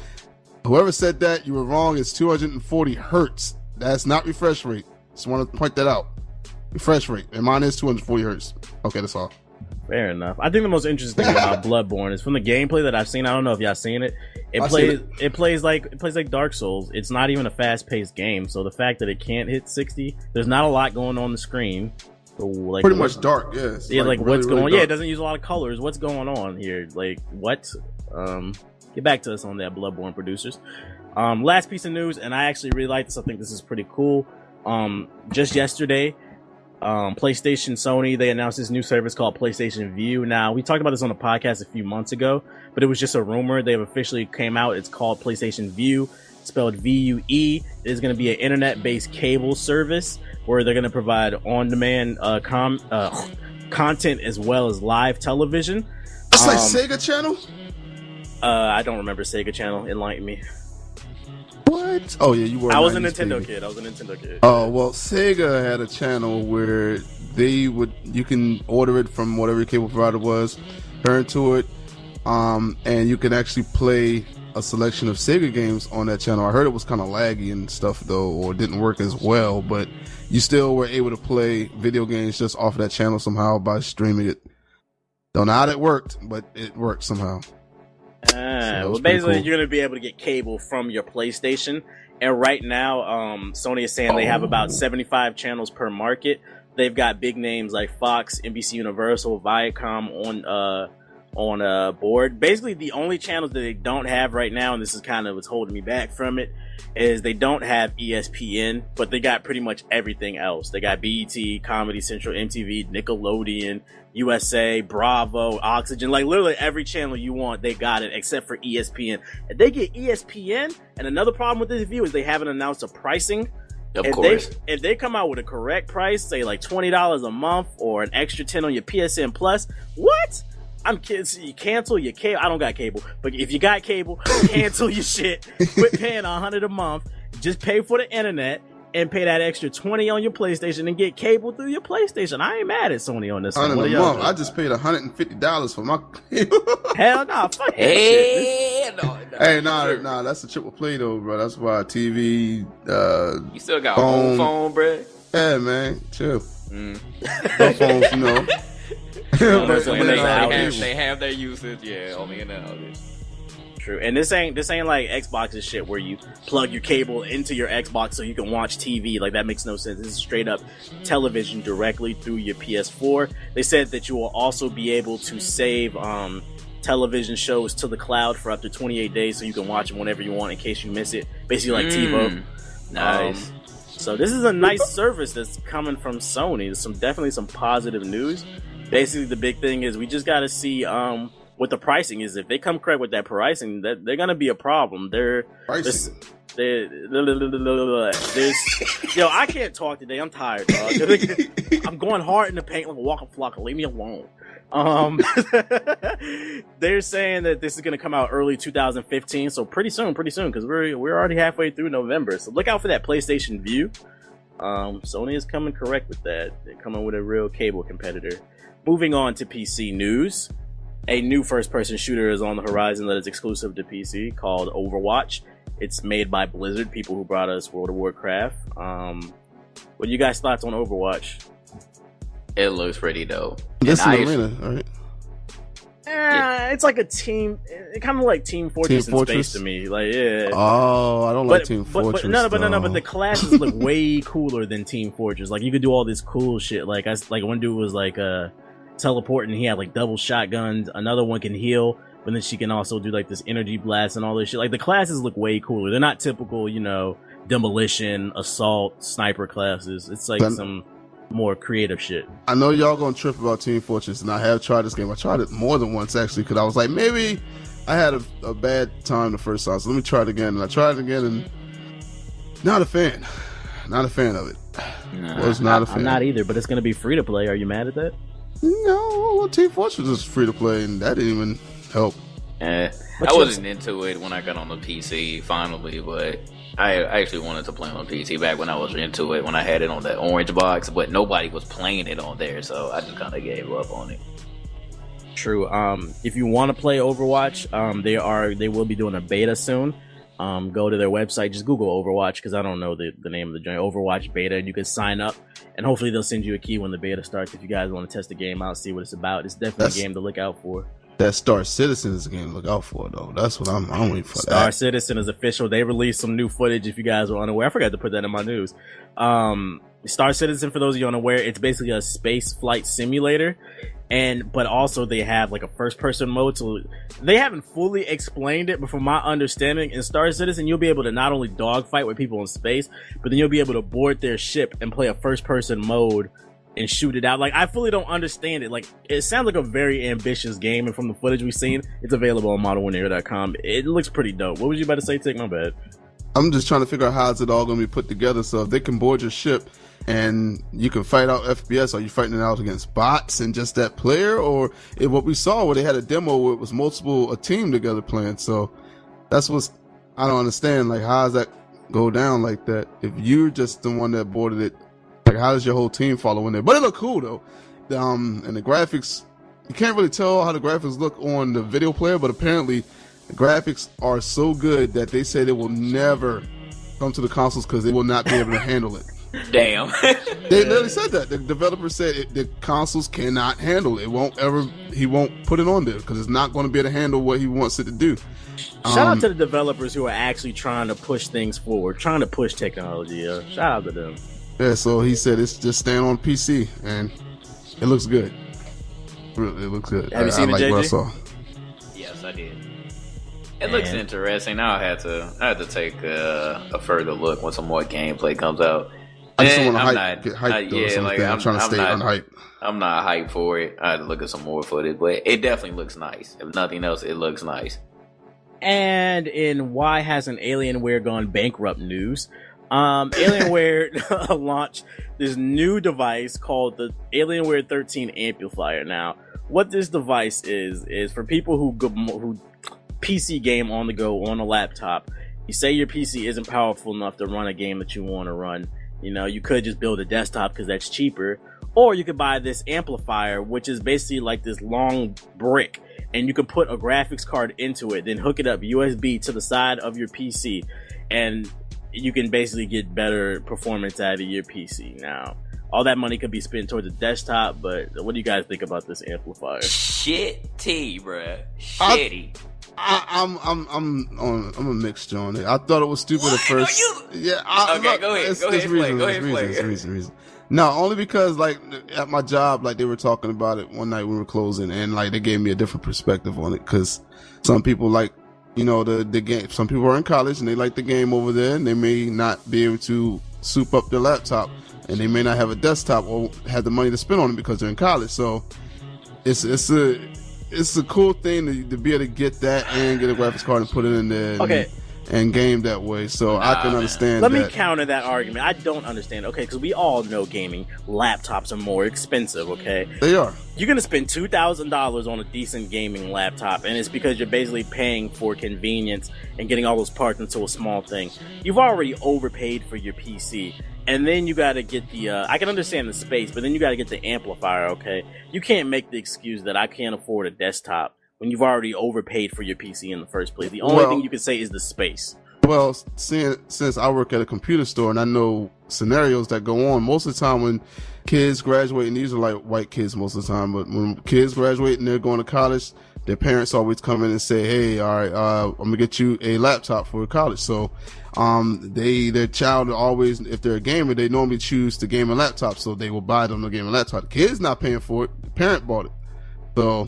Whoever said that, you were wrong. It's two hundred forty hertz. That's not refresh rate. Just want to point that out. Refresh rate, and mine is two hundred forty hertz. Okay, that's all. Fair enough. I think the most interesting thing about Bloodborne is from the gameplay that I've seen. I don't know if y'all seen it. It I've plays. It. it plays like it plays like Dark Souls. It's not even a fast-paced game, so the fact that it can't hit sixty, there's not a lot going on the screen. So, like, pretty much dark, yes. Yeah, yeah, like, like really, what's going? Really yeah, it doesn't use a lot of colors. What's going on here? Like what? Um, get back to us on that, Bloodborne producers. Um, last piece of news, and I actually really like this. I think this is pretty cool. Um, just yesterday, um, PlayStation, Sony, they announced this new service called PlayStation Vue. Now we talked about this on the podcast a few months ago, but it was just a rumor. They've officially came out. It's called PlayStation Vue, spelled V U E. It is going to be an internet-based cable service where they're going to provide on-demand uh, com- uh, content as well as live television. That's um, like Sega Channel? Uh, I don't remember Sega Channel. Enlighten me. What? Oh, yeah, you were. I was a Nintendo baby. kid. I was a Nintendo kid. Oh, well, Sega had a channel where they would, you can order it from whatever your cable provider was, turn to it, um, and you can actually play a selection of Sega games on that channel. I heard it was kind of laggy and stuff though, or it didn't work as well, but you still were able to play video games just off of that channel somehow by streaming it. Don't know how that worked, but it worked somehow. Ah, so well, basically cool. You're going to be able to get cable from your PlayStation, and right now um, Sony is saying oh. they have about seventy-five channels per market. They've got big names like Fox, N B C Universal, Viacom on uh on a board. Basically the only channels that they don't have right now, and this is kind of what's holding me back from it, is they don't have E S P N, but they got pretty much everything else. They got B E T, Comedy Central, M T V, Nickelodeon, U S A, Bravo, Oxygen, like literally every channel you want, they got it except for E S P N. If they get E S P N, and another problem with this view is they haven't announced a pricing. Of if course. They, if they come out with a correct price, say like twenty dollars a month or an extra ten on your P S N Plus, what? I'm kids. You cancel your cable. I don't got cable, but if you got cable, cancel your shit. Quit paying a hundred a month. Just pay for the internet and pay that extra twenty on your PlayStation and get cable through your PlayStation. I ain't mad at Sony on this one. What a month. I just paid a hundred and fifty dollars for my hell nah. Fuck hey, that shit. No, no, hey, nah, sure. nah. That's a triple play though, bro. That's why T V. Uh, you still got phone, phone, bro. Yeah, man. Chill. Mm. No phones, you know. No, but, but they, have, they have their usage, yeah, only in the outage. True, and this ain't this ain't like Xbox and shit where you plug your cable into your Xbox so you can watch T V. Like that makes no sense. This is straight up television directly through your P S four. They said that you will also be able to save um, television shows to the cloud for up to twenty-eight days, so you can watch them whenever you want in case you miss it. Basically like mm, TiVo. Nice. Um, so this is a nice service that's coming from Sony. There's some definitely some positive news. Basically, the big thing is we just got to see um, what the pricing is. If they come correct with that pricing, that they're gonna be a problem. They're pricing. They're, they're, there's yo, I can't talk today. I'm tired, dog. I'm going hard in the paint like a walking flock. Leave me alone. Um, they're saying that this is going to come out early two thousand fifteen, so pretty soon, pretty soon, because we're we're already halfway through November. So look out for that PlayStation Vue. Um, Sony is coming correct with that. They're coming with a real cable competitor. Moving on to P C news, a new first-person shooter is on the horizon that is exclusive to P C called Overwatch. It's made by Blizzard, people who brought us World of Warcraft. Um, what are you guys' thoughts on Overwatch? It looks pretty dope. This is arena, right? Eh, yeah. It's like a team. It kind of like Team Fortress, Team Fortress in space to me. Like, yeah. Oh, I don't but, like Team but, Fortress. But, but, no, but no, no. But the classes look way cooler than Team Fortress. Like, you could do all this cool shit. Like, I like one dude was like uh, teleporting. He had like double shotguns. Another one can heal, but then she can also do like this energy blast and all this shit. Like, the classes look way cooler. They're not typical, you know, demolition, assault, sniper classes. It's like ben- some. more creative shit. I know y'all gonna trip about Team Fortress, and I have tried this game. I tried it more than once, actually, because I was like, maybe I had a, a bad time the first time, so let me try it again. And I tried it again, and not a fan. Not a fan of it. Nah, was not I, a fan. I'm not either, but it's gonna be free to play. Are you mad at that? No, well, Team Fortress is free to play, and that didn't even help. Eh, I wasn't into it when I got on the P C finally, but I actually wanted to play on P C back when I was into it, when I had it on that orange box, but nobody was playing it on there, so I just kind of gave up on it. True. Um, if you want to play Overwatch, um, they are they will be doing a beta soon. Um, go to their website, just Google Overwatch, because I don't know the, the name of the joint, Overwatch beta, and you can sign up, and hopefully they'll send you a key when the beta starts if you guys want to test the game out, see what it's about. It's definitely That's- a game to look out for. That Star Citizen is a game to look out for, though. That's what I'm, I'm waiting for. Star that. Citizen is official. They released some new footage, if you guys were unaware. I forgot to put that in my news. Um, Star Citizen, for those of you unaware, it's basically a space flight simulator. And but also they have like a first person mode. So they haven't fully explained it, but from my understanding, in Star Citizen, you'll be able to not only dogfight with people in space, but then you'll be able to board their ship and play a first person mode and shoot it out. Like, I fully don't understand it. Like, it sounds like a very ambitious game, and from the footage we've seen, it's available on model one air dot com. It looks pretty dope. What was you about to say, Tick? My bad. I'm just trying to figure out how it's all going to be put together, so if they can board your ship and you can fight out F P S, are you fighting it out against bots and just that player? Or if what we saw where they had a demo where it was multiple, a team together playing, so that's what's, I don't understand. Like, how does that go down like that? If you're just the one that boarded it, like, how does your whole team follow in there? But it looked cool, though. Um, and the graphics, you can't really tell how the graphics look on the video player, but apparently the graphics are so good that they say they will never come to the consoles because they will not be able to handle it. Damn. They literally said that. The developer said it, the consoles cannot handle it. It won't ever, he won't put it on there because it's not going to be able to handle what he wants it to do. Shout um, out to the developers who are actually trying to push things forward, trying to push technology. Yeah. Shout out to them. Yeah, so he said it's just staying on P C, and it looks good. Really, it looks good. Have I, you seen I like it, J J? What I saw. Yes, I did. It and looks interesting. I'll have to, I have to take uh, a further look when some more gameplay comes out. I just want to hype, get hyped. Uh, yeah, like, I'm, I'm trying to I'm stay not, unhyped. I'm not hyped for it. I had to look at some more footage, but it definitely looks nice. If nothing else, it looks nice. And in why hasn't Alienware gone bankrupt news? Um, Alienware launched this new device called the Alienware thirteen Amplifier. Now, what this device is, is for people who go, who P C game on the go on a laptop. You say your P C isn't powerful enough to run a game that you want to run. You know, you could just build a desktop because that's cheaper, or you could buy this amplifier, which is basically like this long brick, and you can put a graphics card into it, then hook it up U S B to the side of your P C, and you can basically get better performance out of your P C. Now, all that money could be spent towards the desktop, but what do you guys think about this amplifier? Shitty, bruh. Shitty. I, I, I'm, I'm, I'm on. I'm a mixture on it. I thought it was stupid what? at first. Are you... Yeah. I, okay, look, go ahead. It's, go it's ahead. Reason, go ahead. Reason, reason, reason, reason, reason. No, only because like at my job, like they were talking about it one night we were closing, and like they gave me a different perspective on it because some people like. You know, the, the game, some people are in college and they like the game over there and they may not be able to soup up their laptop and they may not have a desktop or have the money to spend on it because they're in college. So it's, it's a, it's a cool thing to, to be able to get that and get a graphics card and put it in there. Okay. and game that way. So nah, I can understand Let that. Let me counter that argument. I don't understand. Okay, because we all know gaming laptops are more expensive, okay? They are. You're going to spend two thousand dollars on a decent gaming laptop, and it's because you're basically paying for convenience and getting all those parts into a small thing. You've already overpaid for your P C. And then you gotta get the, uh, I can understand the space, but then you gotta get the amplifier, okay? You can't make the excuse that I can't afford a desktop when you've already overpaid for your P C in the first place. The only well, thing you can say is the space. Well, since, since I work at a computer store and I know scenarios that go on, most of the time when kids graduate, and these are like white kids most of the time, but when kids graduate and they're going to college, their parents always come in and say, hey, all right, uh, I'm gonna get you a laptop for college. So, um, they, their child always, if they're a gamer, they normally choose the gaming laptop. So they will buy them the gaming laptop. The kid's not paying for it. The parent bought it. So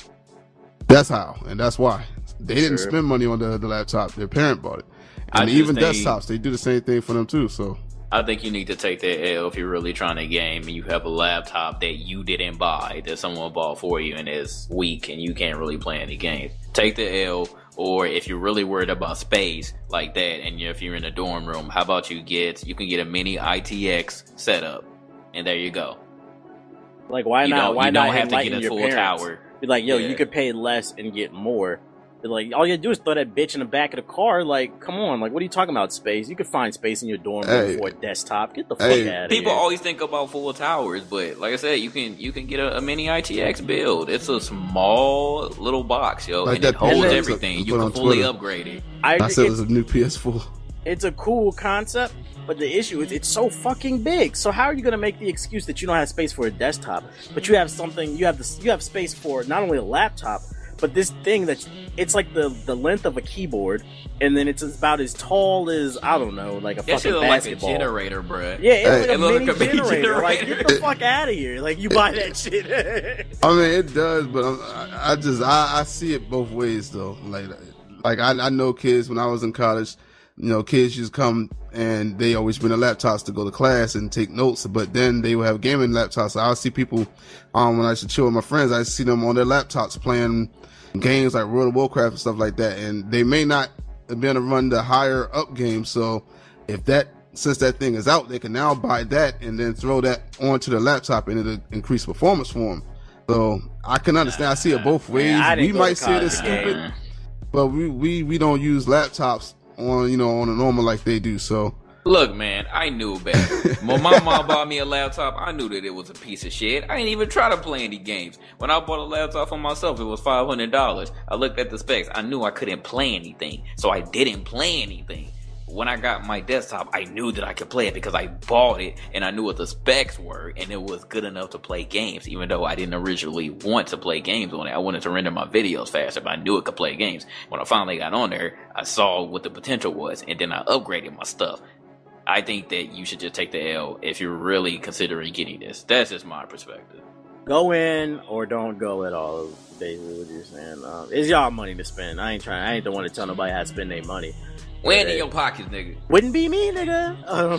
that's how, and that's why they didn't sure. spend money on the, the laptop. Their parent bought it. And even desktops, they do the same thing for them too. So I think you need to take that L if you're really trying to game and you have a laptop that you didn't buy, that someone bought for you and is weak and you can't really play any games. Take the L, or if you're really worried about space like that and if you're in a dorm room, how about you get, you can get a mini I T X setup and there you go. Like why you not? Why you not don't have to get a full parents. tower. Be like, yo, yeah. you could pay less and get more. Like, all you gotta do is throw that bitch in the back of the car. Like, come on. Like, what are you talking about, space? You could find space in your dorm room hey. for a desktop. Get the fuck hey. out of here. People always think about full towers, but like I said, you can you can get a, a mini I T X build. It's a small little box, yo, like and it holds and everything. You can fully Twitter. upgrade it. I, I said it was a new P S four. It's a cool concept, but the issue is it's so fucking big. So how are you going to make the excuse that you don't have space for a desktop, but you have something, you have this, you have space for not only a laptop, but this thing that's, it's like the, the length of a keyboard, and then it's about as tall as, I don't know, like a that fucking basketball. Like a generator, bruh. Yeah, it's hey, like it a mini like a generator. generator. Like, get the it, fuck out of here. Like, you it, buy that shit. I mean, it does, but I, I just, I, I see it both ways, though. Like, like I, I know kids, when I was in college, you know, kids used to come and they always bring their laptops to go to class and take notes, but then they would have gaming laptops. So I'll see people, um, when I used to chill with my friends, I see them on their laptops playing games like World of Warcraft and stuff like that, and they may not have been able to run the higher up game. So if that, since that thing is out, they can now buy that and then throw that onto the laptop and it'll increase performance for them. So I can understand. I see it both ways. Man, we might see it as stupid, but we, we, we don't use laptops on, you know, on a normal like they do. So look, man, I knew better. When my mom bought me a laptop, I knew that it was a piece of shit. I didn't even try to play any games. When I bought a laptop for myself, it was five hundred dollars. I looked at the specs. I knew I couldn't play anything, so I didn't play anything. When I got my desktop, I knew that I could play it because I bought it and I knew what the specs were, and it was good enough to play games, even though I didn't originally want to play games on it. I wanted to render my videos faster, but I knew it could play games. When I finally got on there, I saw what the potential was, and then I upgraded my stuff. I think that you should just take the L if you're really considering getting this. That's just my perspective. Go in or don't go at all, basically what you're saying. Um, it's y'all money to spend. I ain't trying. I ain't the one to tell nobody how to spend their money. Wind in your pockets, nigga. Wouldn't be me, nigga. Um,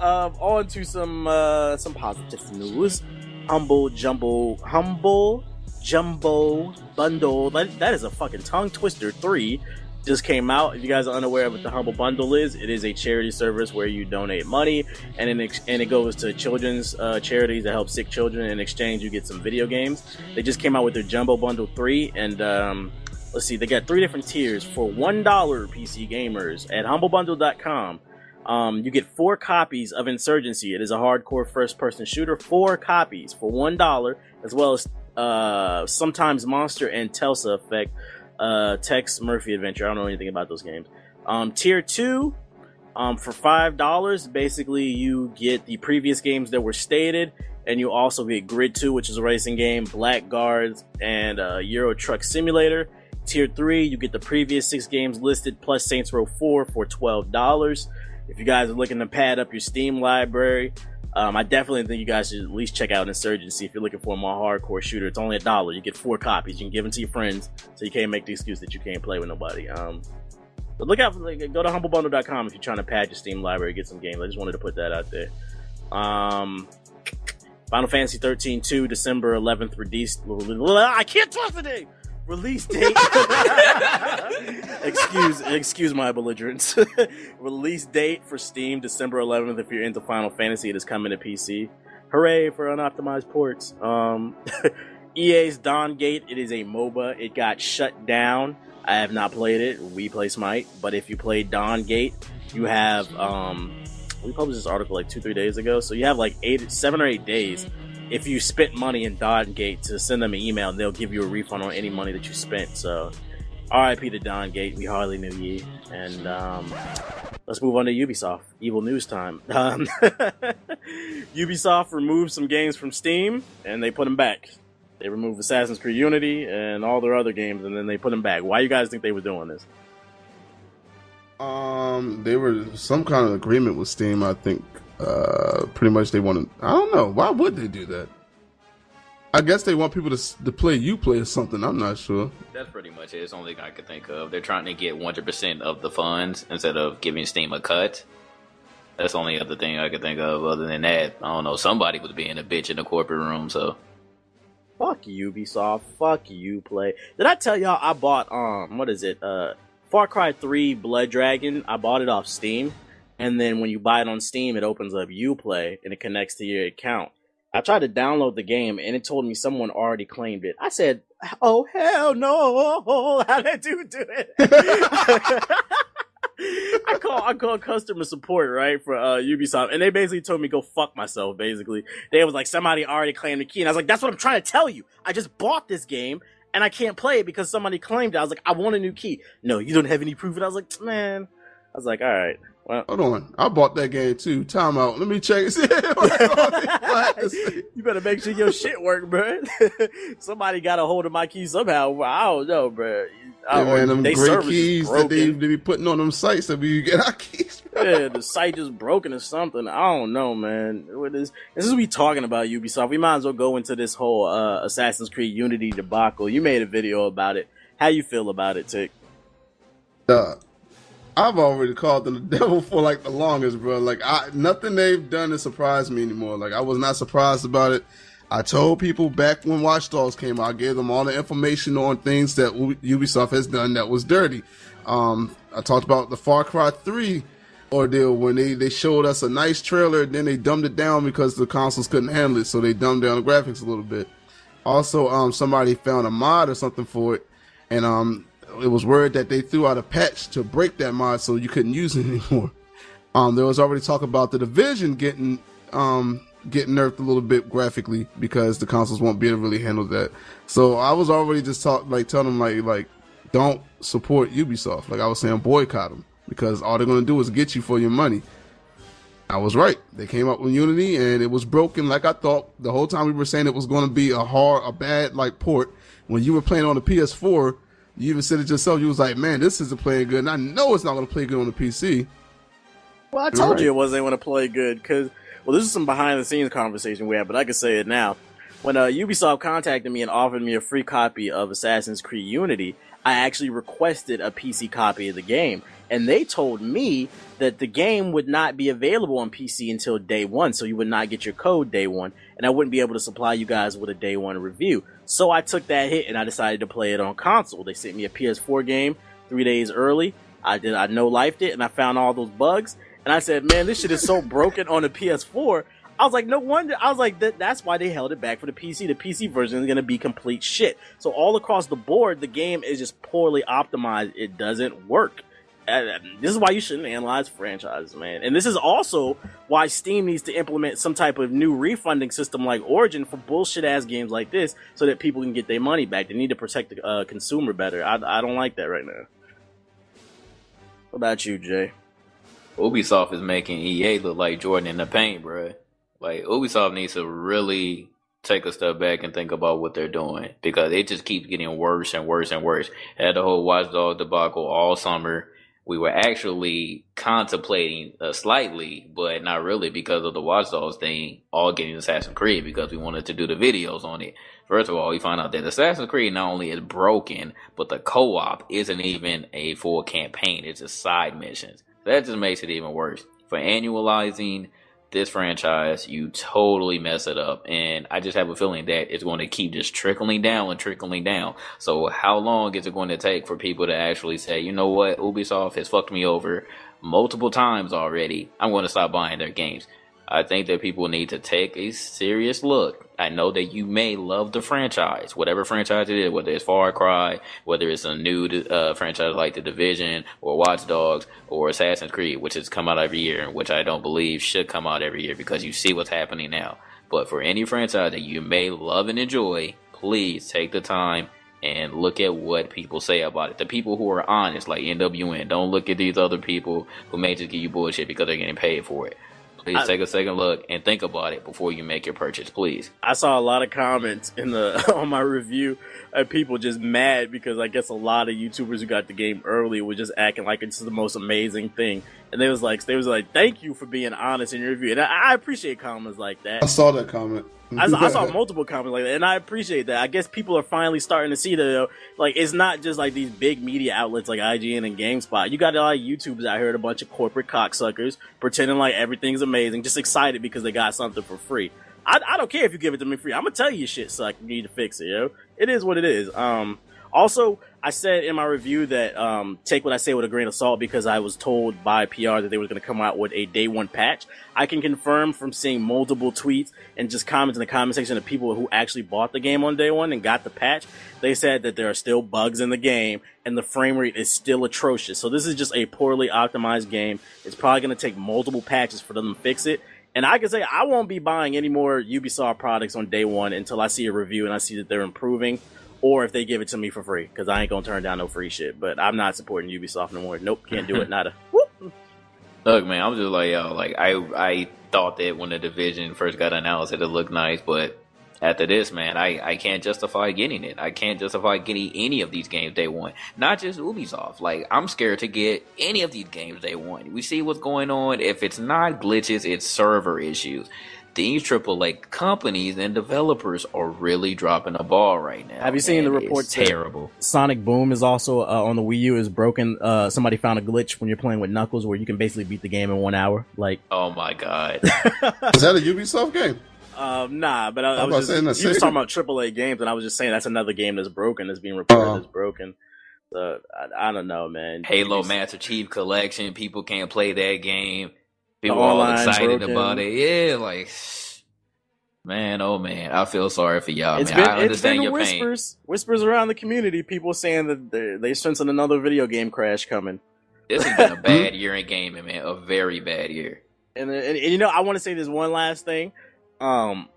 um, on to some uh, some positive news. Humble Jumbo, Humble Jumbo Bundle. That, that is a fucking tongue twister. Three just came out. If you guys are unaware of what the Humble Bundle is, it is a charity service where you donate money and in ex- and it goes to children's uh, charities that help sick children. In exchange, you get some video games. They just came out with their Jumbo Bundle three, and um, let's see, they got three different tiers for one dollar P C gamers at humble bundle dot com. Um, you get four copies of Insurgency. It is a hardcore first-person shooter. Four copies for one dollar, as well as uh, Sometimes Monster and Tulsa Effect, uh, Tex Murphy Adventure. I don't know anything about those games. Um, tier two, um, for five dollars, basically you get the previous games that were stated, and you also get Grid two, which is a racing game, Blackguards, and uh, Euro Truck Simulator. Tier three, you get the previous six games listed plus Saints Row four for twelve dollars. If you guys are looking to pad up your Steam library, um, I definitely think you guys should at least check out Insurgency if you're looking for a more hardcore shooter. It's only a dollar. You get four copies. You can give them to your friends, so you can't make the excuse that you can't play with nobody. Um, but look out, for, like, go to humble bundle dot com if you're trying to pad your Steam library, get some games. I just wanted to put that out there. Um... Final Fantasy thirteen two, December eleventh release. I can't trust the name. Release date. excuse, excuse my belligerence. Release date for Steam, December eleventh. If you're into Final Fantasy, it is coming to P C. Hooray for unoptimized ports. Um, E A's Dawn Gate. It is a MOBA. It got shut down. I have not played it. We play Smite, but if you play Dawn Gate, you have. Um, we published this article like two, three days ago. So you have like eight, seven or eight days. If you spent money in Dawn Gate, to send them an email, they'll give you a refund on any money that you spent. So, R I P to Dawn Gate. We hardly knew ye. And um, let's move on to Ubisoft. Evil news time. Um, Ubisoft removed some games from Steam, and they put them back. They removed Assassin's Creed Unity and all their other games, and then they put them back. Why do you guys think they were doing this? Um, they were some kind of agreement with Steam, I think. Uh, pretty much they want to... I don't know. Why would they do that? I guess they want people to to play Uplay or something. I'm not sure. That's pretty much it. It's the only thing I could think of. They're trying to get one hundred percent of the funds instead of giving Steam a cut. That's the only other thing I could think of. Other than that, I don't know. Somebody was being a bitch in the corporate room, so... Fuck Ubisoft. Fuck Uplay. Did I tell y'all I bought, um, what is it? Uh, Far Cry three Blood Dragon. I bought it off Steam. And then when you buy it on Steam, it opens up Uplay, and it connects to your account. I tried to download the game, and it told me someone already claimed it. I said, oh, hell no. How did you do it? I call I call customer support, right, for uh, Ubisoft, and they basically told me go fuck myself, basically. They was like, somebody already claimed the key, and I was like, that's what I'm trying to tell you. I just bought this game, and I can't play it because somebody claimed it. I was like, I want a new key. No, you don't have any proof. And I was like, man. I was like, all right. Well, hold on. I bought that game too. Time out. Let me check it. See you better make sure your shit work, bro. Somebody got a hold of my key somehow. I don't know, bro. I yeah, man, them they great keys that they, they be putting on them sites that we get our keys. Yeah, the site just broken or something. I don't know, man. What is, this is we talking about Ubisoft. We might as well go into this whole uh, Assassin's Creed Unity debacle. You made a video about it. How you feel about it, Tick? Uh, I've already called them the devil for like the longest, bro. Like I, nothing they've done has surprised me anymore. Like I was not surprised about it. I told people back when Watch Dogs came out, I gave them all the information on things that Ubisoft has done that was dirty. Um, I talked about the Far Cry three ordeal when they, they showed us a nice trailer, then they dumbed it down because the consoles couldn't handle it, so they dumbed down the graphics a little bit. Also, um, somebody found a mod or something for it, and um, it was word that they threw out a patch to break that mod so you couldn't use it anymore. Um, there was already talk about the Division getting... Um, get nerfed a little bit graphically because the consoles won't be able to really handle that. So I was already just talk, like telling them like like don't support Ubisoft. Like I was saying, boycott them because all they're gonna do is get you for your money. I was right. They came up with Unity and it was broken like I thought. The whole time we were saying it was gonna be a hard, a bad like port. When you were playing on the P S four, you even said it yourself. You was like, man, this isn't playing good, and I know it's not gonna play good on the P C. Well, I told right. you it wasn't gonna play good because. Well, this is some behind-the-scenes conversation we had, but I can say it now. When uh, Ubisoft contacted me and offered me a free copy of Assassin's Creed Unity, I actually requested a P C copy of the game. And they told me that the game would not be available on P C until day one, so you would not get your code day one, and I wouldn't be able to supply you guys with a day one review. So I took that hit, and I decided to play it on console. They sent me a P S four game three days early. I did, I no-lifed it, and I found all those bugs. And I said, man, this shit is so broken on the P S four. I was like, no wonder. I was like, that, that's why they held it back for the P C. The P C version is going to be complete shit. So all across the board, the game is just poorly optimized. It doesn't work. And this is why you shouldn't analyze franchises, man. And this is also why Steam needs to implement some type of new refunding system like Origin for bullshit-ass games like this so that people can get their money back. They need to protect the uh, consumer better. I, I don't like that right now. What about you, Jay? Ubisoft is making E A look like Jordan in the paint, bro. Like, Ubisoft needs to really take a step back and think about what they're doing because it just keeps getting worse and worse and worse. Had the whole Watch Dogs debacle all summer. We were actually contemplating uh, slightly, but not really because of the Watch Dogs thing, all getting Assassin's Creed because we wanted to do the videos on it. First of all, we found out that Assassin's Creed not only is broken, but the co-op isn't even a full campaign. It's just side missions. That just makes it even worse. For annualizing this franchise, you totally mess it up. And I just have a feeling that it's going to keep just trickling down and trickling down. So how long is it going to take for people to actually say, you know what, Ubisoft has fucked me over multiple times already. I'm going to stop buying their games. I think that people need to take a serious look. I know that you may love the franchise, whatever franchise it is, whether it's Far Cry, whether it's a new uh, franchise like The Division or Watch Dogs or Assassin's Creed, which has come out every year, which I don't believe should come out every year because you see what's happening now. But for any franchise that you may love and enjoy, please take the time and look at what people say about it. The people who are honest, like N W N, don't look at these other people who may just give you bullshit because they're getting paid for it. Please I, take a second look and think about it before you make your purchase, please. I saw a lot of comments in the on my review of people just mad because I guess a lot of YouTubers who got the game early were just acting like it's the most amazing thing. And they was like, they was like, thank you for being honest in your review. And I, I appreciate comments like that. I saw that comment. I, I saw multiple comments like that, and I appreciate that. I guess people are finally starting to see that, like, it's not just like these big media outlets like I G N and GameSpot. You got a lot of YouTubers out here, a bunch of corporate cocksuckers pretending like everything's amazing, just excited because they got something for free. I, I don't care if you give it to me free. I'm gonna tell you shit, so I need to fix it. Yo, it is what it is. Um, also, I said in my review that um, take what I say with a grain of salt because I was told by P R that they were going to come out with a day one patch. I can confirm from seeing multiple tweets and just comments in the comment section of people who actually bought the game on day one and got the patch. They said that there are still bugs in the game and the frame rate is still atrocious. So this is just a poorly optimized game. It's probably going to take multiple patches for them to fix it. And I can say I won't be buying any more Ubisoft products on day one until I see a review and I see that they're improving. Or if they give it to me for free, because I ain't going to turn down no free shit. But I'm not supporting Ubisoft no more. Nope, can't do it. Nada. Whoop. Look, man, I'm just like, yo, like, I I thought that when The Division first got announced, it looked nice. But after this, man, I, I can't justify getting it. I can't justify getting any of these games day one. Not just Ubisoft. Like, I'm scared to get any of these games day one. We see what's going on. If it's not glitches, it's server issues. These triple A companies and developers are really dropping the ball right now. Have you seen the report? Terrible. Sonic Boom is also uh, on the Wii U is broken. Uh, somebody found a glitch when you're playing with Knuckles where you can basically beat the game in one hour. Like, oh my god, is that a Ubisoft game? Um, nah, but I, I was just, you same? was talking about triple A games, and I was just saying that's another game that's broken, that's being reported uh-huh. as broken. So I, I don't know, man. Halo Ubisoft. Master Chief Collection. People can't play that game. People are all excited broken. about it. Yeah, like, man, oh man, I feel sorry for y'all. It's man. Been, I understand it's been your whispers, pain. Whispers around the community, people saying that they're, they're sensing another video game crash coming. This has been a bad year in gaming, man. A very bad year. And, and, and you know, I want to say this one last thing. Um,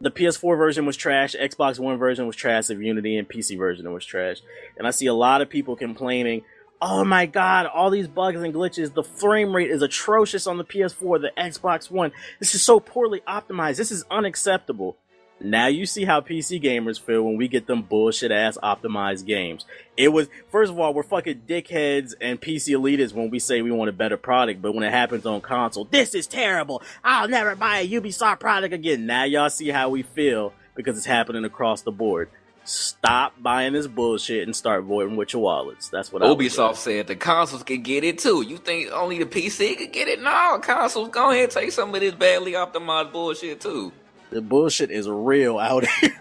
the P S four version was trash. Xbox One version was trash. Of Unity and P C version was trash. And I see a lot of people complaining. Oh my god, all these bugs and glitches, the frame rate is atrocious on the P S four, the Xbox One. This is so poorly optimized. This is unacceptable. Now you see how P C gamers feel when we get them bullshit-ass optimized games. It was, first of all, we're fucking dickheads and P C elitists when we say we want a better product, but when it happens on console, this is terrible. I'll never buy a Ubisoft product again. Now y'all see how we feel because it's happening across the board. Stop buying this bullshit and start voiding with your wallets. That's what Ubisoft said. The consoles can get it too. You think only the P C could get it? No, consoles, go ahead and take some of this badly optimized bullshit too. The bullshit is real out here.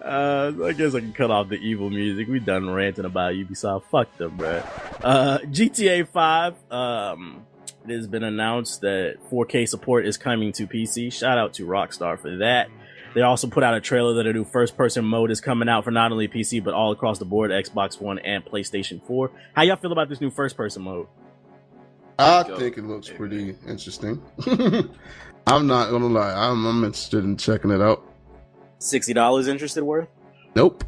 uh, I guess I can cut off the evil music. We done ranting about Ubisoft. Fuck them, bro. Uh, G T A five. Um, it has been announced that four K support is coming to P C. Shout out to Rockstar for that. They also put out a trailer that a new first-person mode is coming out for not only P C, but all across the board, Xbox One and PlayStation four. How y'all feel about this new first-person mode? I think it looks pretty interesting. I'm not going to lie. I'm, I'm interested in checking it out. sixty dollars interested worth? Nope.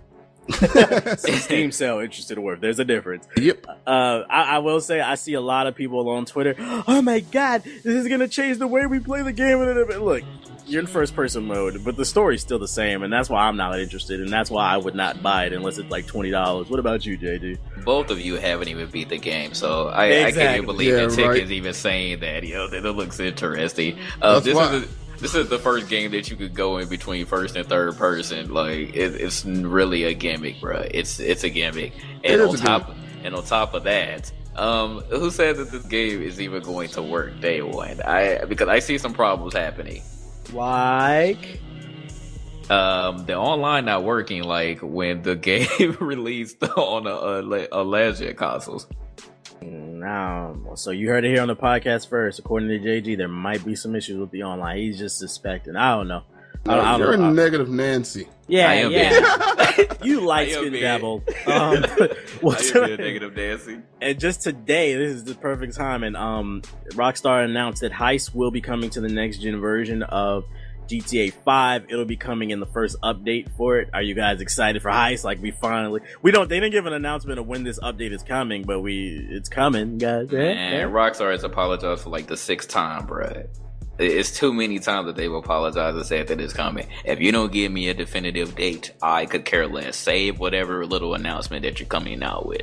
Steam sale interested worth. There's a difference. Yep. Uh, I, I will say I see a lot of people on Twitter, oh my god, this is going to change the way we play the game. Look. You're in first-person mode, but the story's still the same, and that's why I'm not interested, and that's why I would not buy it unless it's like twenty dollars. What about you, J D? Both of you haven't even beat the game, so I, exactly. I can't even believe yeah, that Tick right. is even saying that. Yo, that it looks interesting. Uh, this, is a, this is the first game that you could go in between first and third person. Like it, it's really a gimmick, bro. It's it's a gimmick, and it on top gimmick. and on top of that. Um, who says that this game is even going to work day one? I because I see some problems happening. Like, um, the online not working. Like when the game released on a, a, a last gen consoles. No, so you heard it here on the podcast first. According to J G, there might be some issues with the online. He's just suspecting. I don't know. No, I don't, I don't you're know. a negative Nancy. Yeah, I am yeah. You like skin devil. Um, what's I am a negative Nancy. And just today, this is the perfect time. And um, Rockstar announced that Heist will be coming to the next gen version of G T A five. It'll be coming in the first update for it. Are you guys excited for Heist? Like we finally, we don't. They didn't give an announcement of when this update is coming, but we, it's coming, guys. Yeah, and yeah. Rockstar has apologized for like the sixth time, bro. It's too many times that they've apologized and said that it's coming. If you don't give me a definitive date, I could care less. Save whatever little announcement that you're coming out with.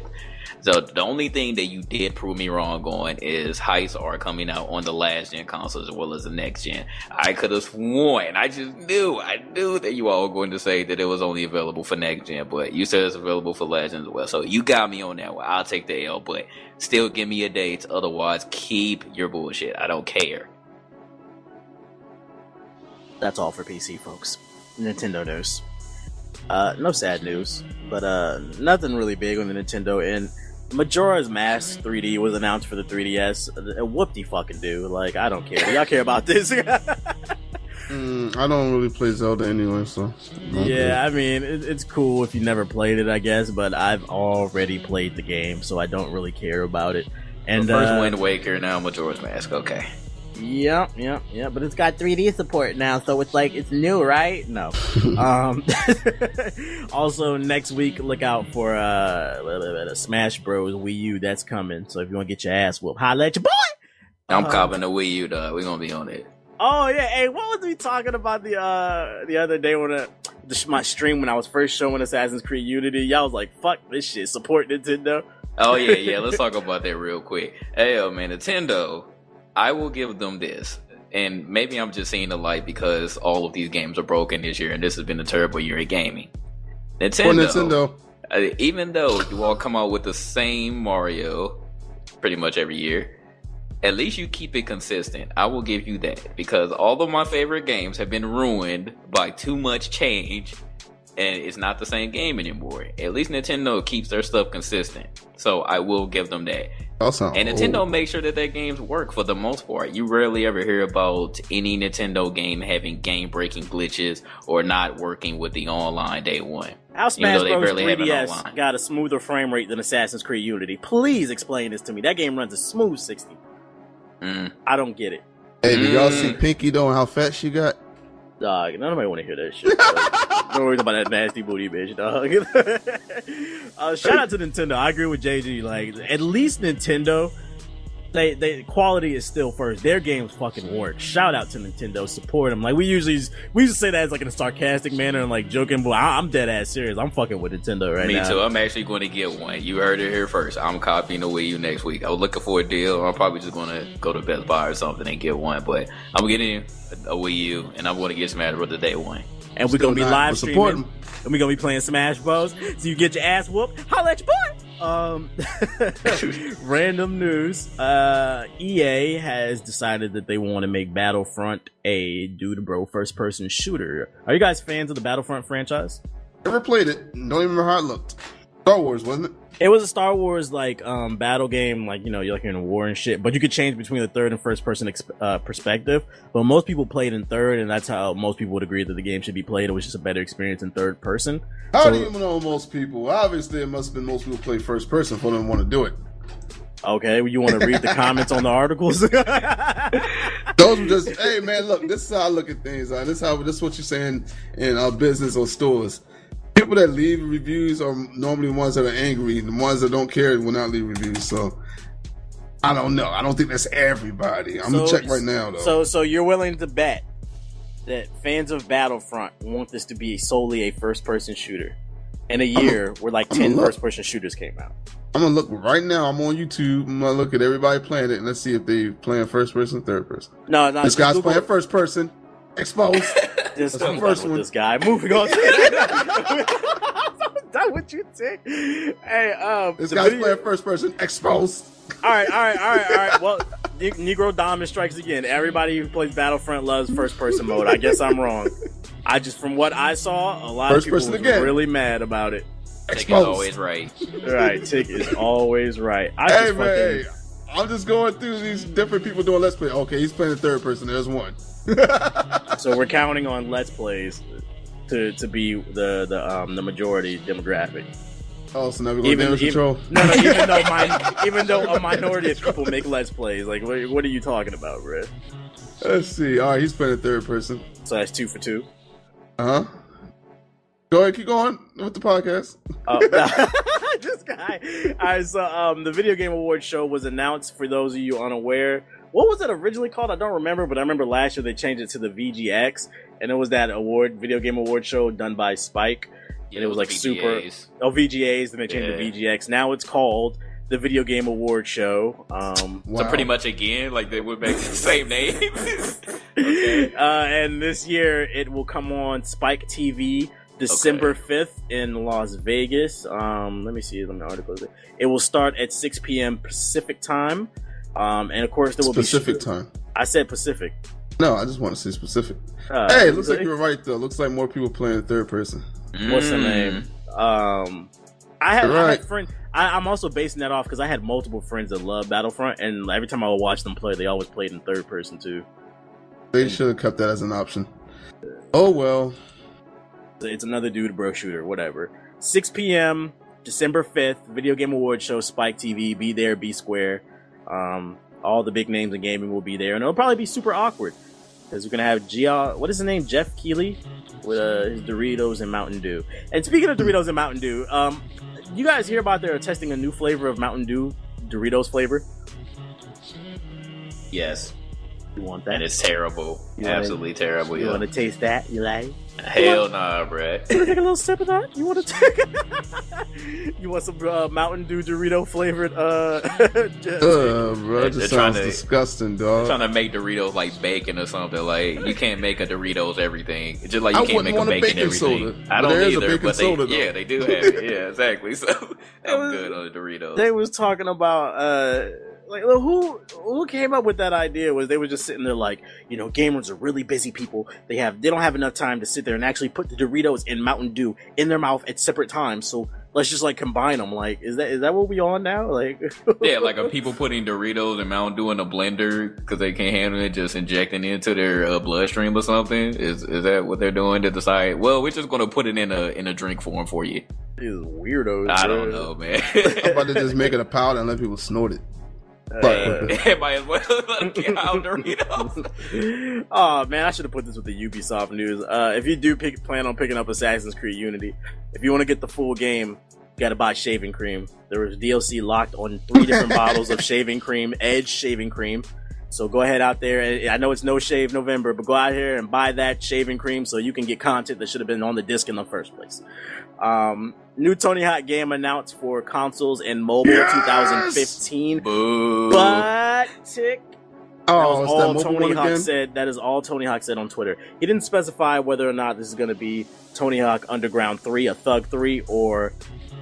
So the only thing that you did prove me wrong on is Heists are coming out on the last gen consoles as well as the next gen. I could have sworn. I just knew. I knew that you all were going to say that it was only available for next gen, but you said it's available for last gen as well. So you got me on that one. I'll take the L, but still give me a date. Otherwise, keep your bullshit. I don't care. That's all for P C folks. Nintendo news. Uh, no sad news, but uh, nothing really big on the Nintendo end. Majora's Mask three D was announced for the three D S. Whoop de fucking do. Like, I don't care. Y'all care about this? mm, I don't really play Zelda anyway, so. Okay. Yeah, I mean, it, it's cool if you never played it, I guess, but I've already played the game, so I don't really care about it. And well, first uh, Wind Waker, now Majora's Mask. Okay. Yep, yep, yep. But it's got three D support now, so it's like it's new, right? No. um, also, next week, look out for uh, Smash Bros. Wii U. That's coming. So if you want to get your ass whooped, holla at your boy. I'm uh, copping the Wii U, though. We're gonna be on it. Oh yeah. Hey, what was we talking about the uh the other day when uh, the, my stream when I was first showing Assassin's Creed Unity? Y'all was like, "Fuck this shit. Support Nintendo." Oh yeah, yeah. Let's talk about that real quick. Hey, oh man, Nintendo. I will give them this, and maybe I'm just seeing the light because all of these games are broken this year, and this has been a terrible year of gaming. Nintendo, oh, Nintendo. Even though you all come out with the same Mario pretty much every year, at least you keep it consistent. I will give you that, because all of my favorite games have been ruined by too much change, and it's not the same game anymore. At least Nintendo keeps their stuff consistent, so I will give them that. And Nintendo old. Makes sure that their games work for the most part. You rarely ever hear about any Nintendo game having game-breaking glitches or not working with the online day one. How Smash Bros. three D S got a smoother frame rate than Assassin's Creed Unity? Please explain this to me. That game runs a smooth sixty. Mm. I don't get it. Hey, do y'all mm. see Pinky though and how fat she got? Dog, nobody want to hear that shit. Don't worry about that nasty booty, bitch, dog. uh, shout out to Nintendo. I agree with J G. Like, at least Nintendo, they, they quality is still first. Their games fucking work. Shout out to Nintendo. Support them. Like, we usually we used to say that as like in a sarcastic manner and like joking, but I, I'm dead ass serious. I'm fucking with Nintendo right Me now. Me too. I'm actually going to get one. You heard it here first. I'm copying the Wii U next week. I was looking for a deal. I'm probably just going to go to Best Buy or something and get one, but I'm getting a Wii U, and I'm going to get Smash Bros. The day one. And we're going to be live streaming. And we're going to be playing Smash Bros. So you get your ass whooped. Holla at your boy! Um, random news. Uh, E A has decided that they want to make Battlefront a dude-bro first-person shooter. Are you guys fans of the Battlefront franchise? Never played it. Don't even remember how it looked. Star Wars, wasn't it? It was a Star Wars like um, battle game, like you know, you're like you're in a war and shit. But you could change between the third and first person exp- uh, perspective. But most people played in third, and that's how most people would agree that the game should be played. It was just a better experience in third person. How so, do you know most people? Obviously, it must have been most people play first person for them want to do it. Okay, well, you want to read the comments on the articles? Those were just, hey man, look, this is how I look at things. Right? This is how this is what you're saying in our business or stores. People that leave reviews are normally the ones that are angry. The ones that don't care will not leave reviews. So I don't know. I don't think that's everybody. I'm so, gonna check right now though. So, so you're willing to bet that fans of Battlefront want this to be solely a first-person shooter in a year a, where like I'm ten first-person shooters came out? I'm gonna look right now. I'm on YouTube. I'm gonna look at everybody playing it and let's see if they playing first-person, third-person. No, no, this guy's Google. Playing first-person. Exposed. This, I'm done with this guy. Moving on. What you think? Hey, um, this guy's video... playing first person. Exposed. All right, all right, all right, all right. Well, Negro Diamond strikes again. Everybody who plays Battlefront loves first person mode. I guess I'm wrong. I just, from what I saw, a lot first of people were again. really mad about it. Tick is always right. Right, Tick is always right. I hey, just man, fucking... I'm just going through these different people doing Let's Play. Okay, he's playing the third person. There's one. So we're counting on Let's Plays to to be the the um the majority demographic. Oh, so now we're going to control. No, no, even though my, even though a minority of people make Let's Plays, like what, what are you talking about, bro? Let's see. All right, he's playing the third person. So that's two for two. Uh huh. Go ahead, keep going with the podcast. Oh, no. This guy. All right, so um, the Video Game Awards show was announced, for those of you unaware. What was it originally called? I don't remember, but I remember last year they changed it to the V G X, and it was that award, Video Game Award show done by Spike, yeah, and it was like V G As. super... Oh, V G As, then they changed yeah. to V G X. Now it's called the Video Game Award show. Um, wow. So pretty much again, like they would make the same name. Okay. Uh, and this year it will come on Spike T V December fifth in Las Vegas. Um, let me see. Let me article it. It will start at six p m Pacific time. Um, and of course, there will Pacific be. Pacific time. I said Pacific. No, I just want to see specific. Uh, hey, it looks like you were right, though. Looks like more people playing the third person. Mm. What's the name? Um, I had, right. had friends. I'm also basing that off because I had multiple friends that love Battlefront, and every time I would watch them play, they always played in third person, too. They should have kept that as an option. Oh, well. It's another dude, bro, shooter, whatever. six p m December fifth, Video Game Awards show, Spike T V. Be there, be square. Um, all the big names in gaming will be there, and it'll probably be super awkward because we're gonna have Gia. What is his name? Jeff Keighley with uh, his Doritos and Mountain Dew. And speaking of Doritos and Mountain Dew, um, you guys hear about they're testing a new flavor of Mountain Dew, Doritos flavor? Yes. You want that? And it's terrible. You Absolutely wanna, terrible. You yeah. want to taste that? You like? Hell nah, bruh. You want to take a little sip of that? You want to take? You want some uh, Mountain Dew Dorito flavored? Uh, uh bro, that just sounds to, disgusting, dog. They're trying to make Doritos like bacon or something. Like you can't make a Doritos everything. It's just like you I can't make a bacon, bacon everything. Soda. I don't there either. Is a but they, soda, yeah, they do have it. Yeah, exactly. So I'm was, good on the Doritos. They was talking about. uh Like, who who came up with that idea? Was they were just sitting there like, you know, gamers are really busy people. They have they don't have enough time to sit there and actually put the Doritos and Mountain Dew in their mouth at separate times. So let's just like combine them. Like, is that is that what we on now? Like, yeah, like are people putting Doritos and Mountain Dew in a blender because they can't handle it, just injecting it into their uh, bloodstream or something? Is is that what they're doing to decide? Well, we're just gonna put it in a in a drink form for you. These weirdos. I don't know, man. I'm about to just make it a powder and let people snort it. Uh, might as well get out Doritos. Oh man, I should have put this with the Ubisoft news. Uh, if you do pick, plan on picking up Assassin's Creed Unity, if you want to get the full game, you gotta buy shaving cream. There was D L C locked on three different bottles of shaving cream, Edge shaving cream. So go ahead out there. I know it's No Shave November, but go out here and buy that shaving cream so you can get content that should have been on the disc in the first place. Um, New Tony Hawk game announced for consoles and mobile yes! twenty fifteen. Boo. But Tick. Oh, that was all that Tony Hawk again? said. That is all Tony Hawk said on Twitter. He didn't specify whether or not this is going to be Tony Hawk Underground three, a Thug three, or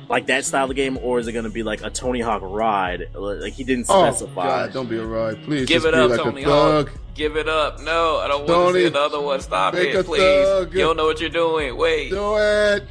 like that style of game, or is it going to be like a Tony Hawk ride? Like he didn't specify. Oh God, don't be a ride, please. Give it up, like Tony Hawk. Give it up. No, I don't want Tony, to see another one. Stop it, please. Thug. You don't know what you're doing. Wait. Do it.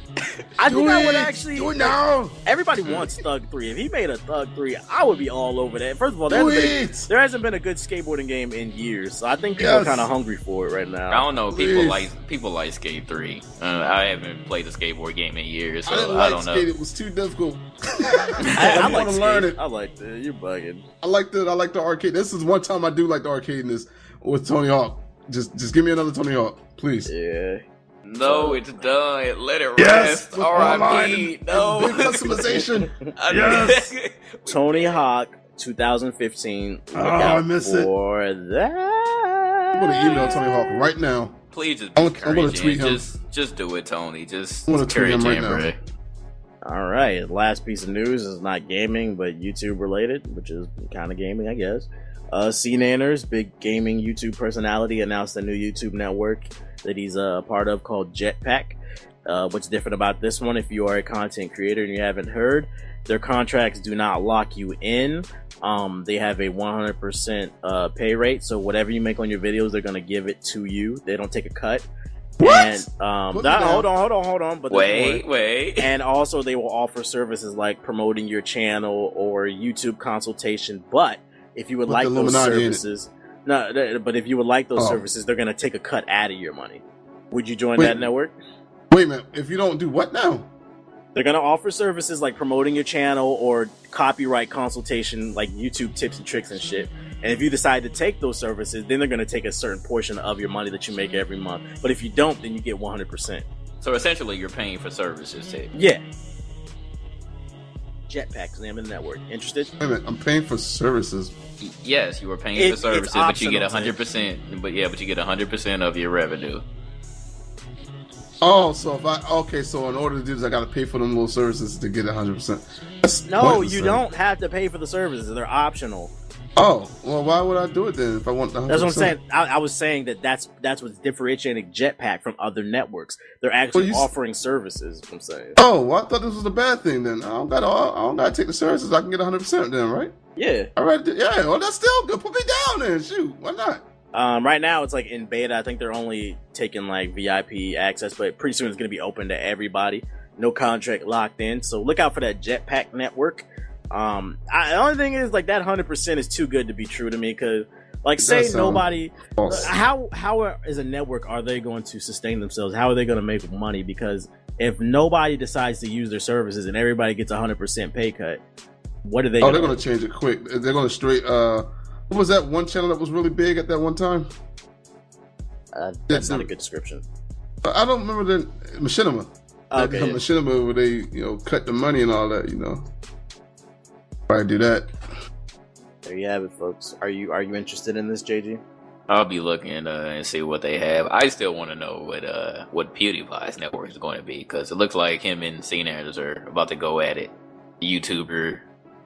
I do think it. I would actually. Do it now. Everybody wants Thug three. If he made a Thug three, I would be all over that. First of all, there, hasn't been, there hasn't been a good skateboarding game in years, so I think people yes. are kind of hungry for it right now. I don't know. People please. like people like Skate three. Uh, I haven't played a skateboard game in years, so I, didn't like I don't skate. know. It was too difficult. I, I, I want to learn it. I liked it. You're bugging. I liked it. I like the arcade. This is one time I do like the arcade in this. With Tony Hawk, just just give me another Tony Hawk, please. Yeah. No, it's done. Let it yes, rest. R I P. No and big customization. Yes. Tony Hawk twenty fifteen. Look oh, out I miss for it. That. I'm gonna email Tony Hawk right now. Please just. Be I'm, I'm gonna tweet him. Just, just do it, Tony. Just I'm gonna tweet him right now. It. All right. Last piece of news is not gaming, but YouTube related, which is kind of gaming, I guess. Uh, C Nanners, big gaming YouTube personality, announced a new YouTube network that he's a uh, part of called Jetpack. Uh, what's different about this one, if you are a content creator and you haven't heard, their contracts do not lock you in. Um, they have a one hundred percent uh, pay rate, so whatever you make on your videos, they're going to give it to you. They don't take a cut. What? And, um, that, hold on, hold on, hold on. But wait, wait. And also, they will offer services like promoting your channel or YouTube consultation. But if you would Put like those services, no. But if you would like those oh. services, they're going to take a cut out of your money. Would you join wait, that network? Wait a minute. If you don't do what now? They're going to offer services like promoting your channel or copyright consultation, like YouTube tips and tricks and shit. And if you decide to take those services, then they're going to take a certain portion of your money that you make every month. But if you don't, then you get one hundred percent. So essentially, you're paying for services, Tick. Yeah. Jetpack, name of the network. Interested? Wait a minute, I'm paying for services. Yes, you were paying it, for services, but you get one hundred percent. But yeah, but you get one hundred percent of your revenue. Oh, so if I okay, so in order to do this, I got to pay for them little services to get one hundred percent. No, you don't have to pay for the services; they're optional. Oh, well, why would I do it then if I want the one hundred percent? That's what I'm saying. I, I was saying that that's, that's what's differentiating Jetpack from other networks. They're actually well, offering s- services, I'm saying. Oh, well, I thought this was a bad thing then. I don't got to take the services. I can get one hundred percent then, right? Yeah. All right. Yeah, well, that's still good. Put me down there. Shoot, why not? Um, right now, it's like in beta. I think they're only taking like V I P access, but pretty soon it's going to be open to everybody. No contract locked in. So look out for that Jetpack network. Um, I, the only thing is, like, that one hundred percent is too good to be true to me, because, like, say nobody... False. How how are, as a network, are they going to sustain themselves? How are they going to make money? Because if nobody decides to use their services and everybody gets a one hundred percent pay cut, what are they... Oh, gonna they're going to change it quick. They're going to straight... Uh, what was that one channel that was really big at that one time? Uh, that's, that's not the, a good description. I don't remember the... Machinima. Okay. The, the yeah. Machinima, where they, you know, cut the money and all that, you know. I do that. There you have it, folks. Are you are you interested in this, J G? I'll be looking uh, and see what they have. I still want to know what uh what PewDiePie's network is going to be, because it looks like him and C N N are about to go at it. YouTuber,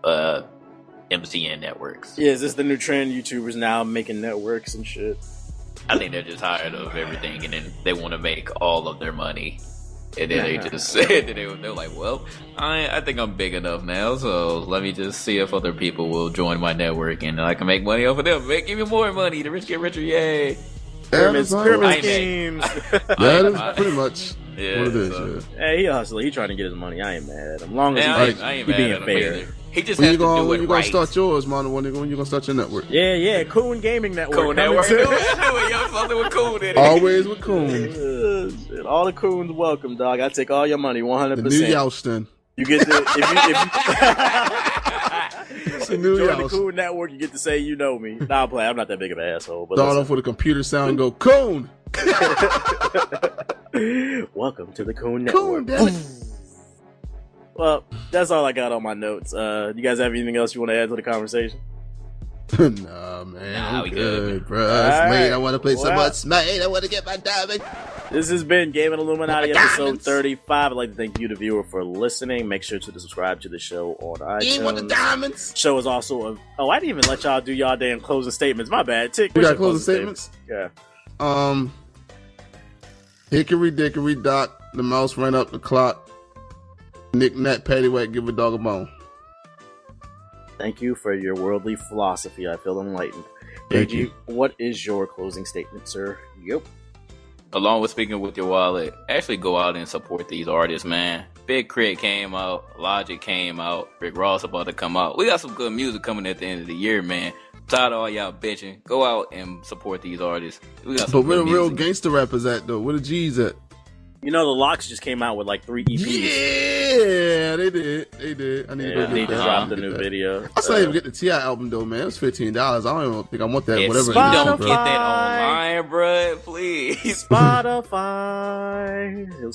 uh, M C N networks. Yeah, is this the new trend? YouTubers now making networks and shit. I think they're just tired of everything, and then they want to make all of their money. And then yeah. they just said that they were like, well, I I think I'm big enough now, so let me just see if other people will join my network and I can make money off of them. Man, give me more money. The rich get richer. Yay. Pyramid schemes. That is pretty much yeah, what it is. So. Yeah. Hey, he hustling. He trying to get his money. I ain't mad at him. Long as yeah, he, I ain't, he, I ain't he being fair. Either. He just when has you gonna, to do when it you right. When you going to start yours, Mono? When you going to start your network? Yeah, yeah. Coon Gaming Network. Coon Network. Knew it, knew it. Y'all fucking with Coon in it. Always with Coon. All the Coons welcome, dog. I take all your money, one hundred percent. The new Yalston. You get the... If you, if you, it's the new Yalston. The Coon Network, you get to say, you know me. Nah, I'm playing. I'm not that big of an asshole. But start listen. off with a computer sound and go, Coon! Welcome to the Coon Network. Coon, damn it. Well, that's all I got on my notes. Uh, you guys have anything else you want to add to the conversation? Nah, man. Nah, I'm we good, good bro. Right. Smite. I want to play well, so much Smite. I want to get my diamond. This has been Gaming Illuminati episode diamonds. thirty-five. I'd like to thank you, the viewer, for listening. Make sure to subscribe to the show on iTunes. You want the diamonds? Show is also a... Oh, I didn't even let y'all do y'all damn closing statements. My bad. Tick. We got closing statements? statements? Yeah. Um, Hickory Dickory Dock. The mouse ran up the clock. Nick, Nat, Paddywhack, give a dog a bone. Thank you for your worldly philosophy. I feel enlightened. Thank you. What is your closing statement, sir? Yep. Along with speaking with your wallet, actually go out and support these artists, man. Big Crit came out. Logic came out. Rick Ross about to come out. We got some good music coming at the end of the year, man. Tired of all y'all bitching. Go out and support these artists. We got some but where the real gangster rappers at, though? Where the G's at? You know, the Locks just came out with like three E Ps. Yeah, they did. They did. I need yeah, to go they just dropped a new that. video. I still uh, even get the T I album though, man. It was fifteen dollars. I don't even think I want that. Whatever. Spotify. You don't get that online, bro. Please, Spotify.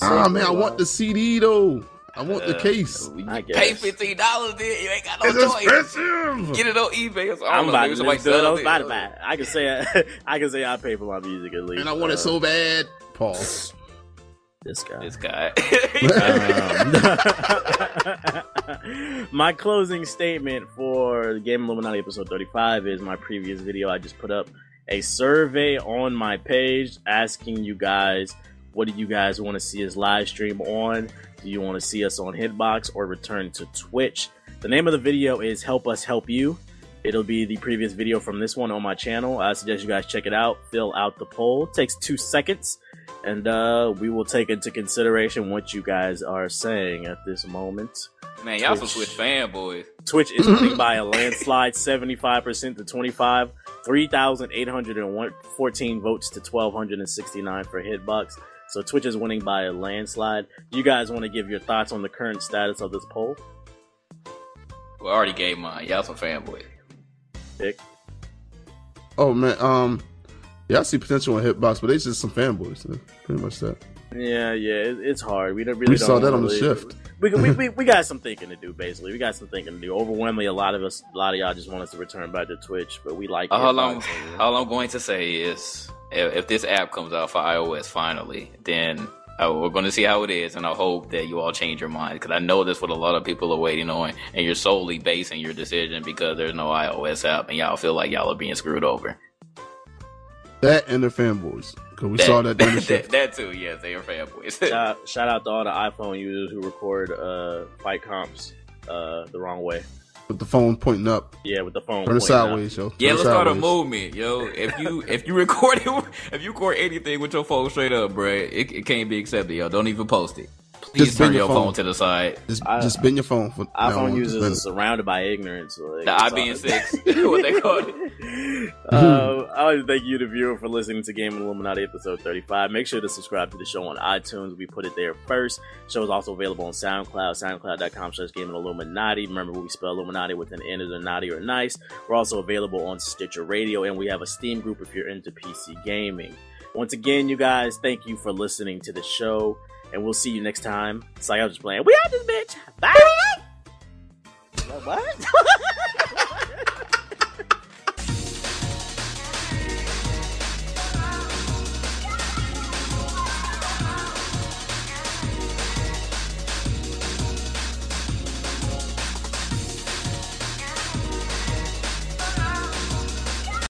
Ah man, I want the C D though. I want uh, the case. I guess. Pay fifteen dollars, then you ain't got no it's choice. Expensive. Get it on eBay. It's I'm about to do it on Spotify. I can say I, I can say I pay for my music at least. And I want uh, it so bad. Pause. This guy. This guy. um, my closing statement for the Game Illuminati episode thirty-five is my previous video. I just put up a survey on my page asking you guys What do you guys want to see us live stream on? Do you want to see us on Hitbox or return to Twitch? The name of the video is Help Us Help You. It'll be the previous video from this one on my channel. I suggest you guys check it out. Fill out the poll. It takes two seconds. And uh, we will take into consideration what you guys are saying at this moment. Man, y'all some Twitch fanboys. Twitch is winning by a landslide, seventy-five percent to twenty-five, three thousand eight hundred fourteen votes to one thousand two hundred sixty-nine for Hitbox. So Twitch is winning by a landslide. You guys want to give your thoughts on the current status of this poll? We already gave mine. Y'all some fanboys. Tick. Oh man, um, yeah, I see potential in Hitbox, but they just some fanboys. Man. Pretty much that. Yeah, yeah, it, it's hard. We don't really. We don't saw that really, on the shift. We we, we we got some thinking to do. Basically, we got some thinking to do. Overwhelmingly, a lot of us, a lot of y'all, just want us to return back to Twitch, but we like. All I'm, all I'm going to say is, if, if this app comes out for iOS finally, then oh, we're going to see how it is, and I hope that you all change your mind, because I know that's what a lot of people are waiting on, and you're solely basing your decision because there's no iOS app, and y'all feel like y'all are being screwed over. That and the fanboys, because we that, saw that. That, that, that too, yes, they are fanboys. shout, shout out to all the iPhone users who record uh, fight comps uh, the wrong way. With the phone pointing up, yeah, with the phone. Turn it sideways, yo. Yeah, let's start a movement, yo. If you if you record it, if you record anything with your phone straight up, bruh, it, it can't be accepted, yo. Don't even post it. Please just turn your phone. phone to the side. Just, I, just bend your phone. For iPhone users are surrounded by ignorance. Like, the I B N six, what they call it. um, I want to thank you, the viewer, for listening to Game Illuminati episode thirty-five. Make sure to subscribe to the show on iTunes. We put it there first. The show is also available on SoundCloud, soundcloud.com slash Game Illuminati. Remember, we spell Illuminati with an N, is a naughty or nice. We're also available on Stitcher Radio, and we have a Steam group if you're into P C gaming. Once again, you guys, thank you for listening to the show. And we'll see you next time. It's like I was just playing. We out this bitch. Bye. What?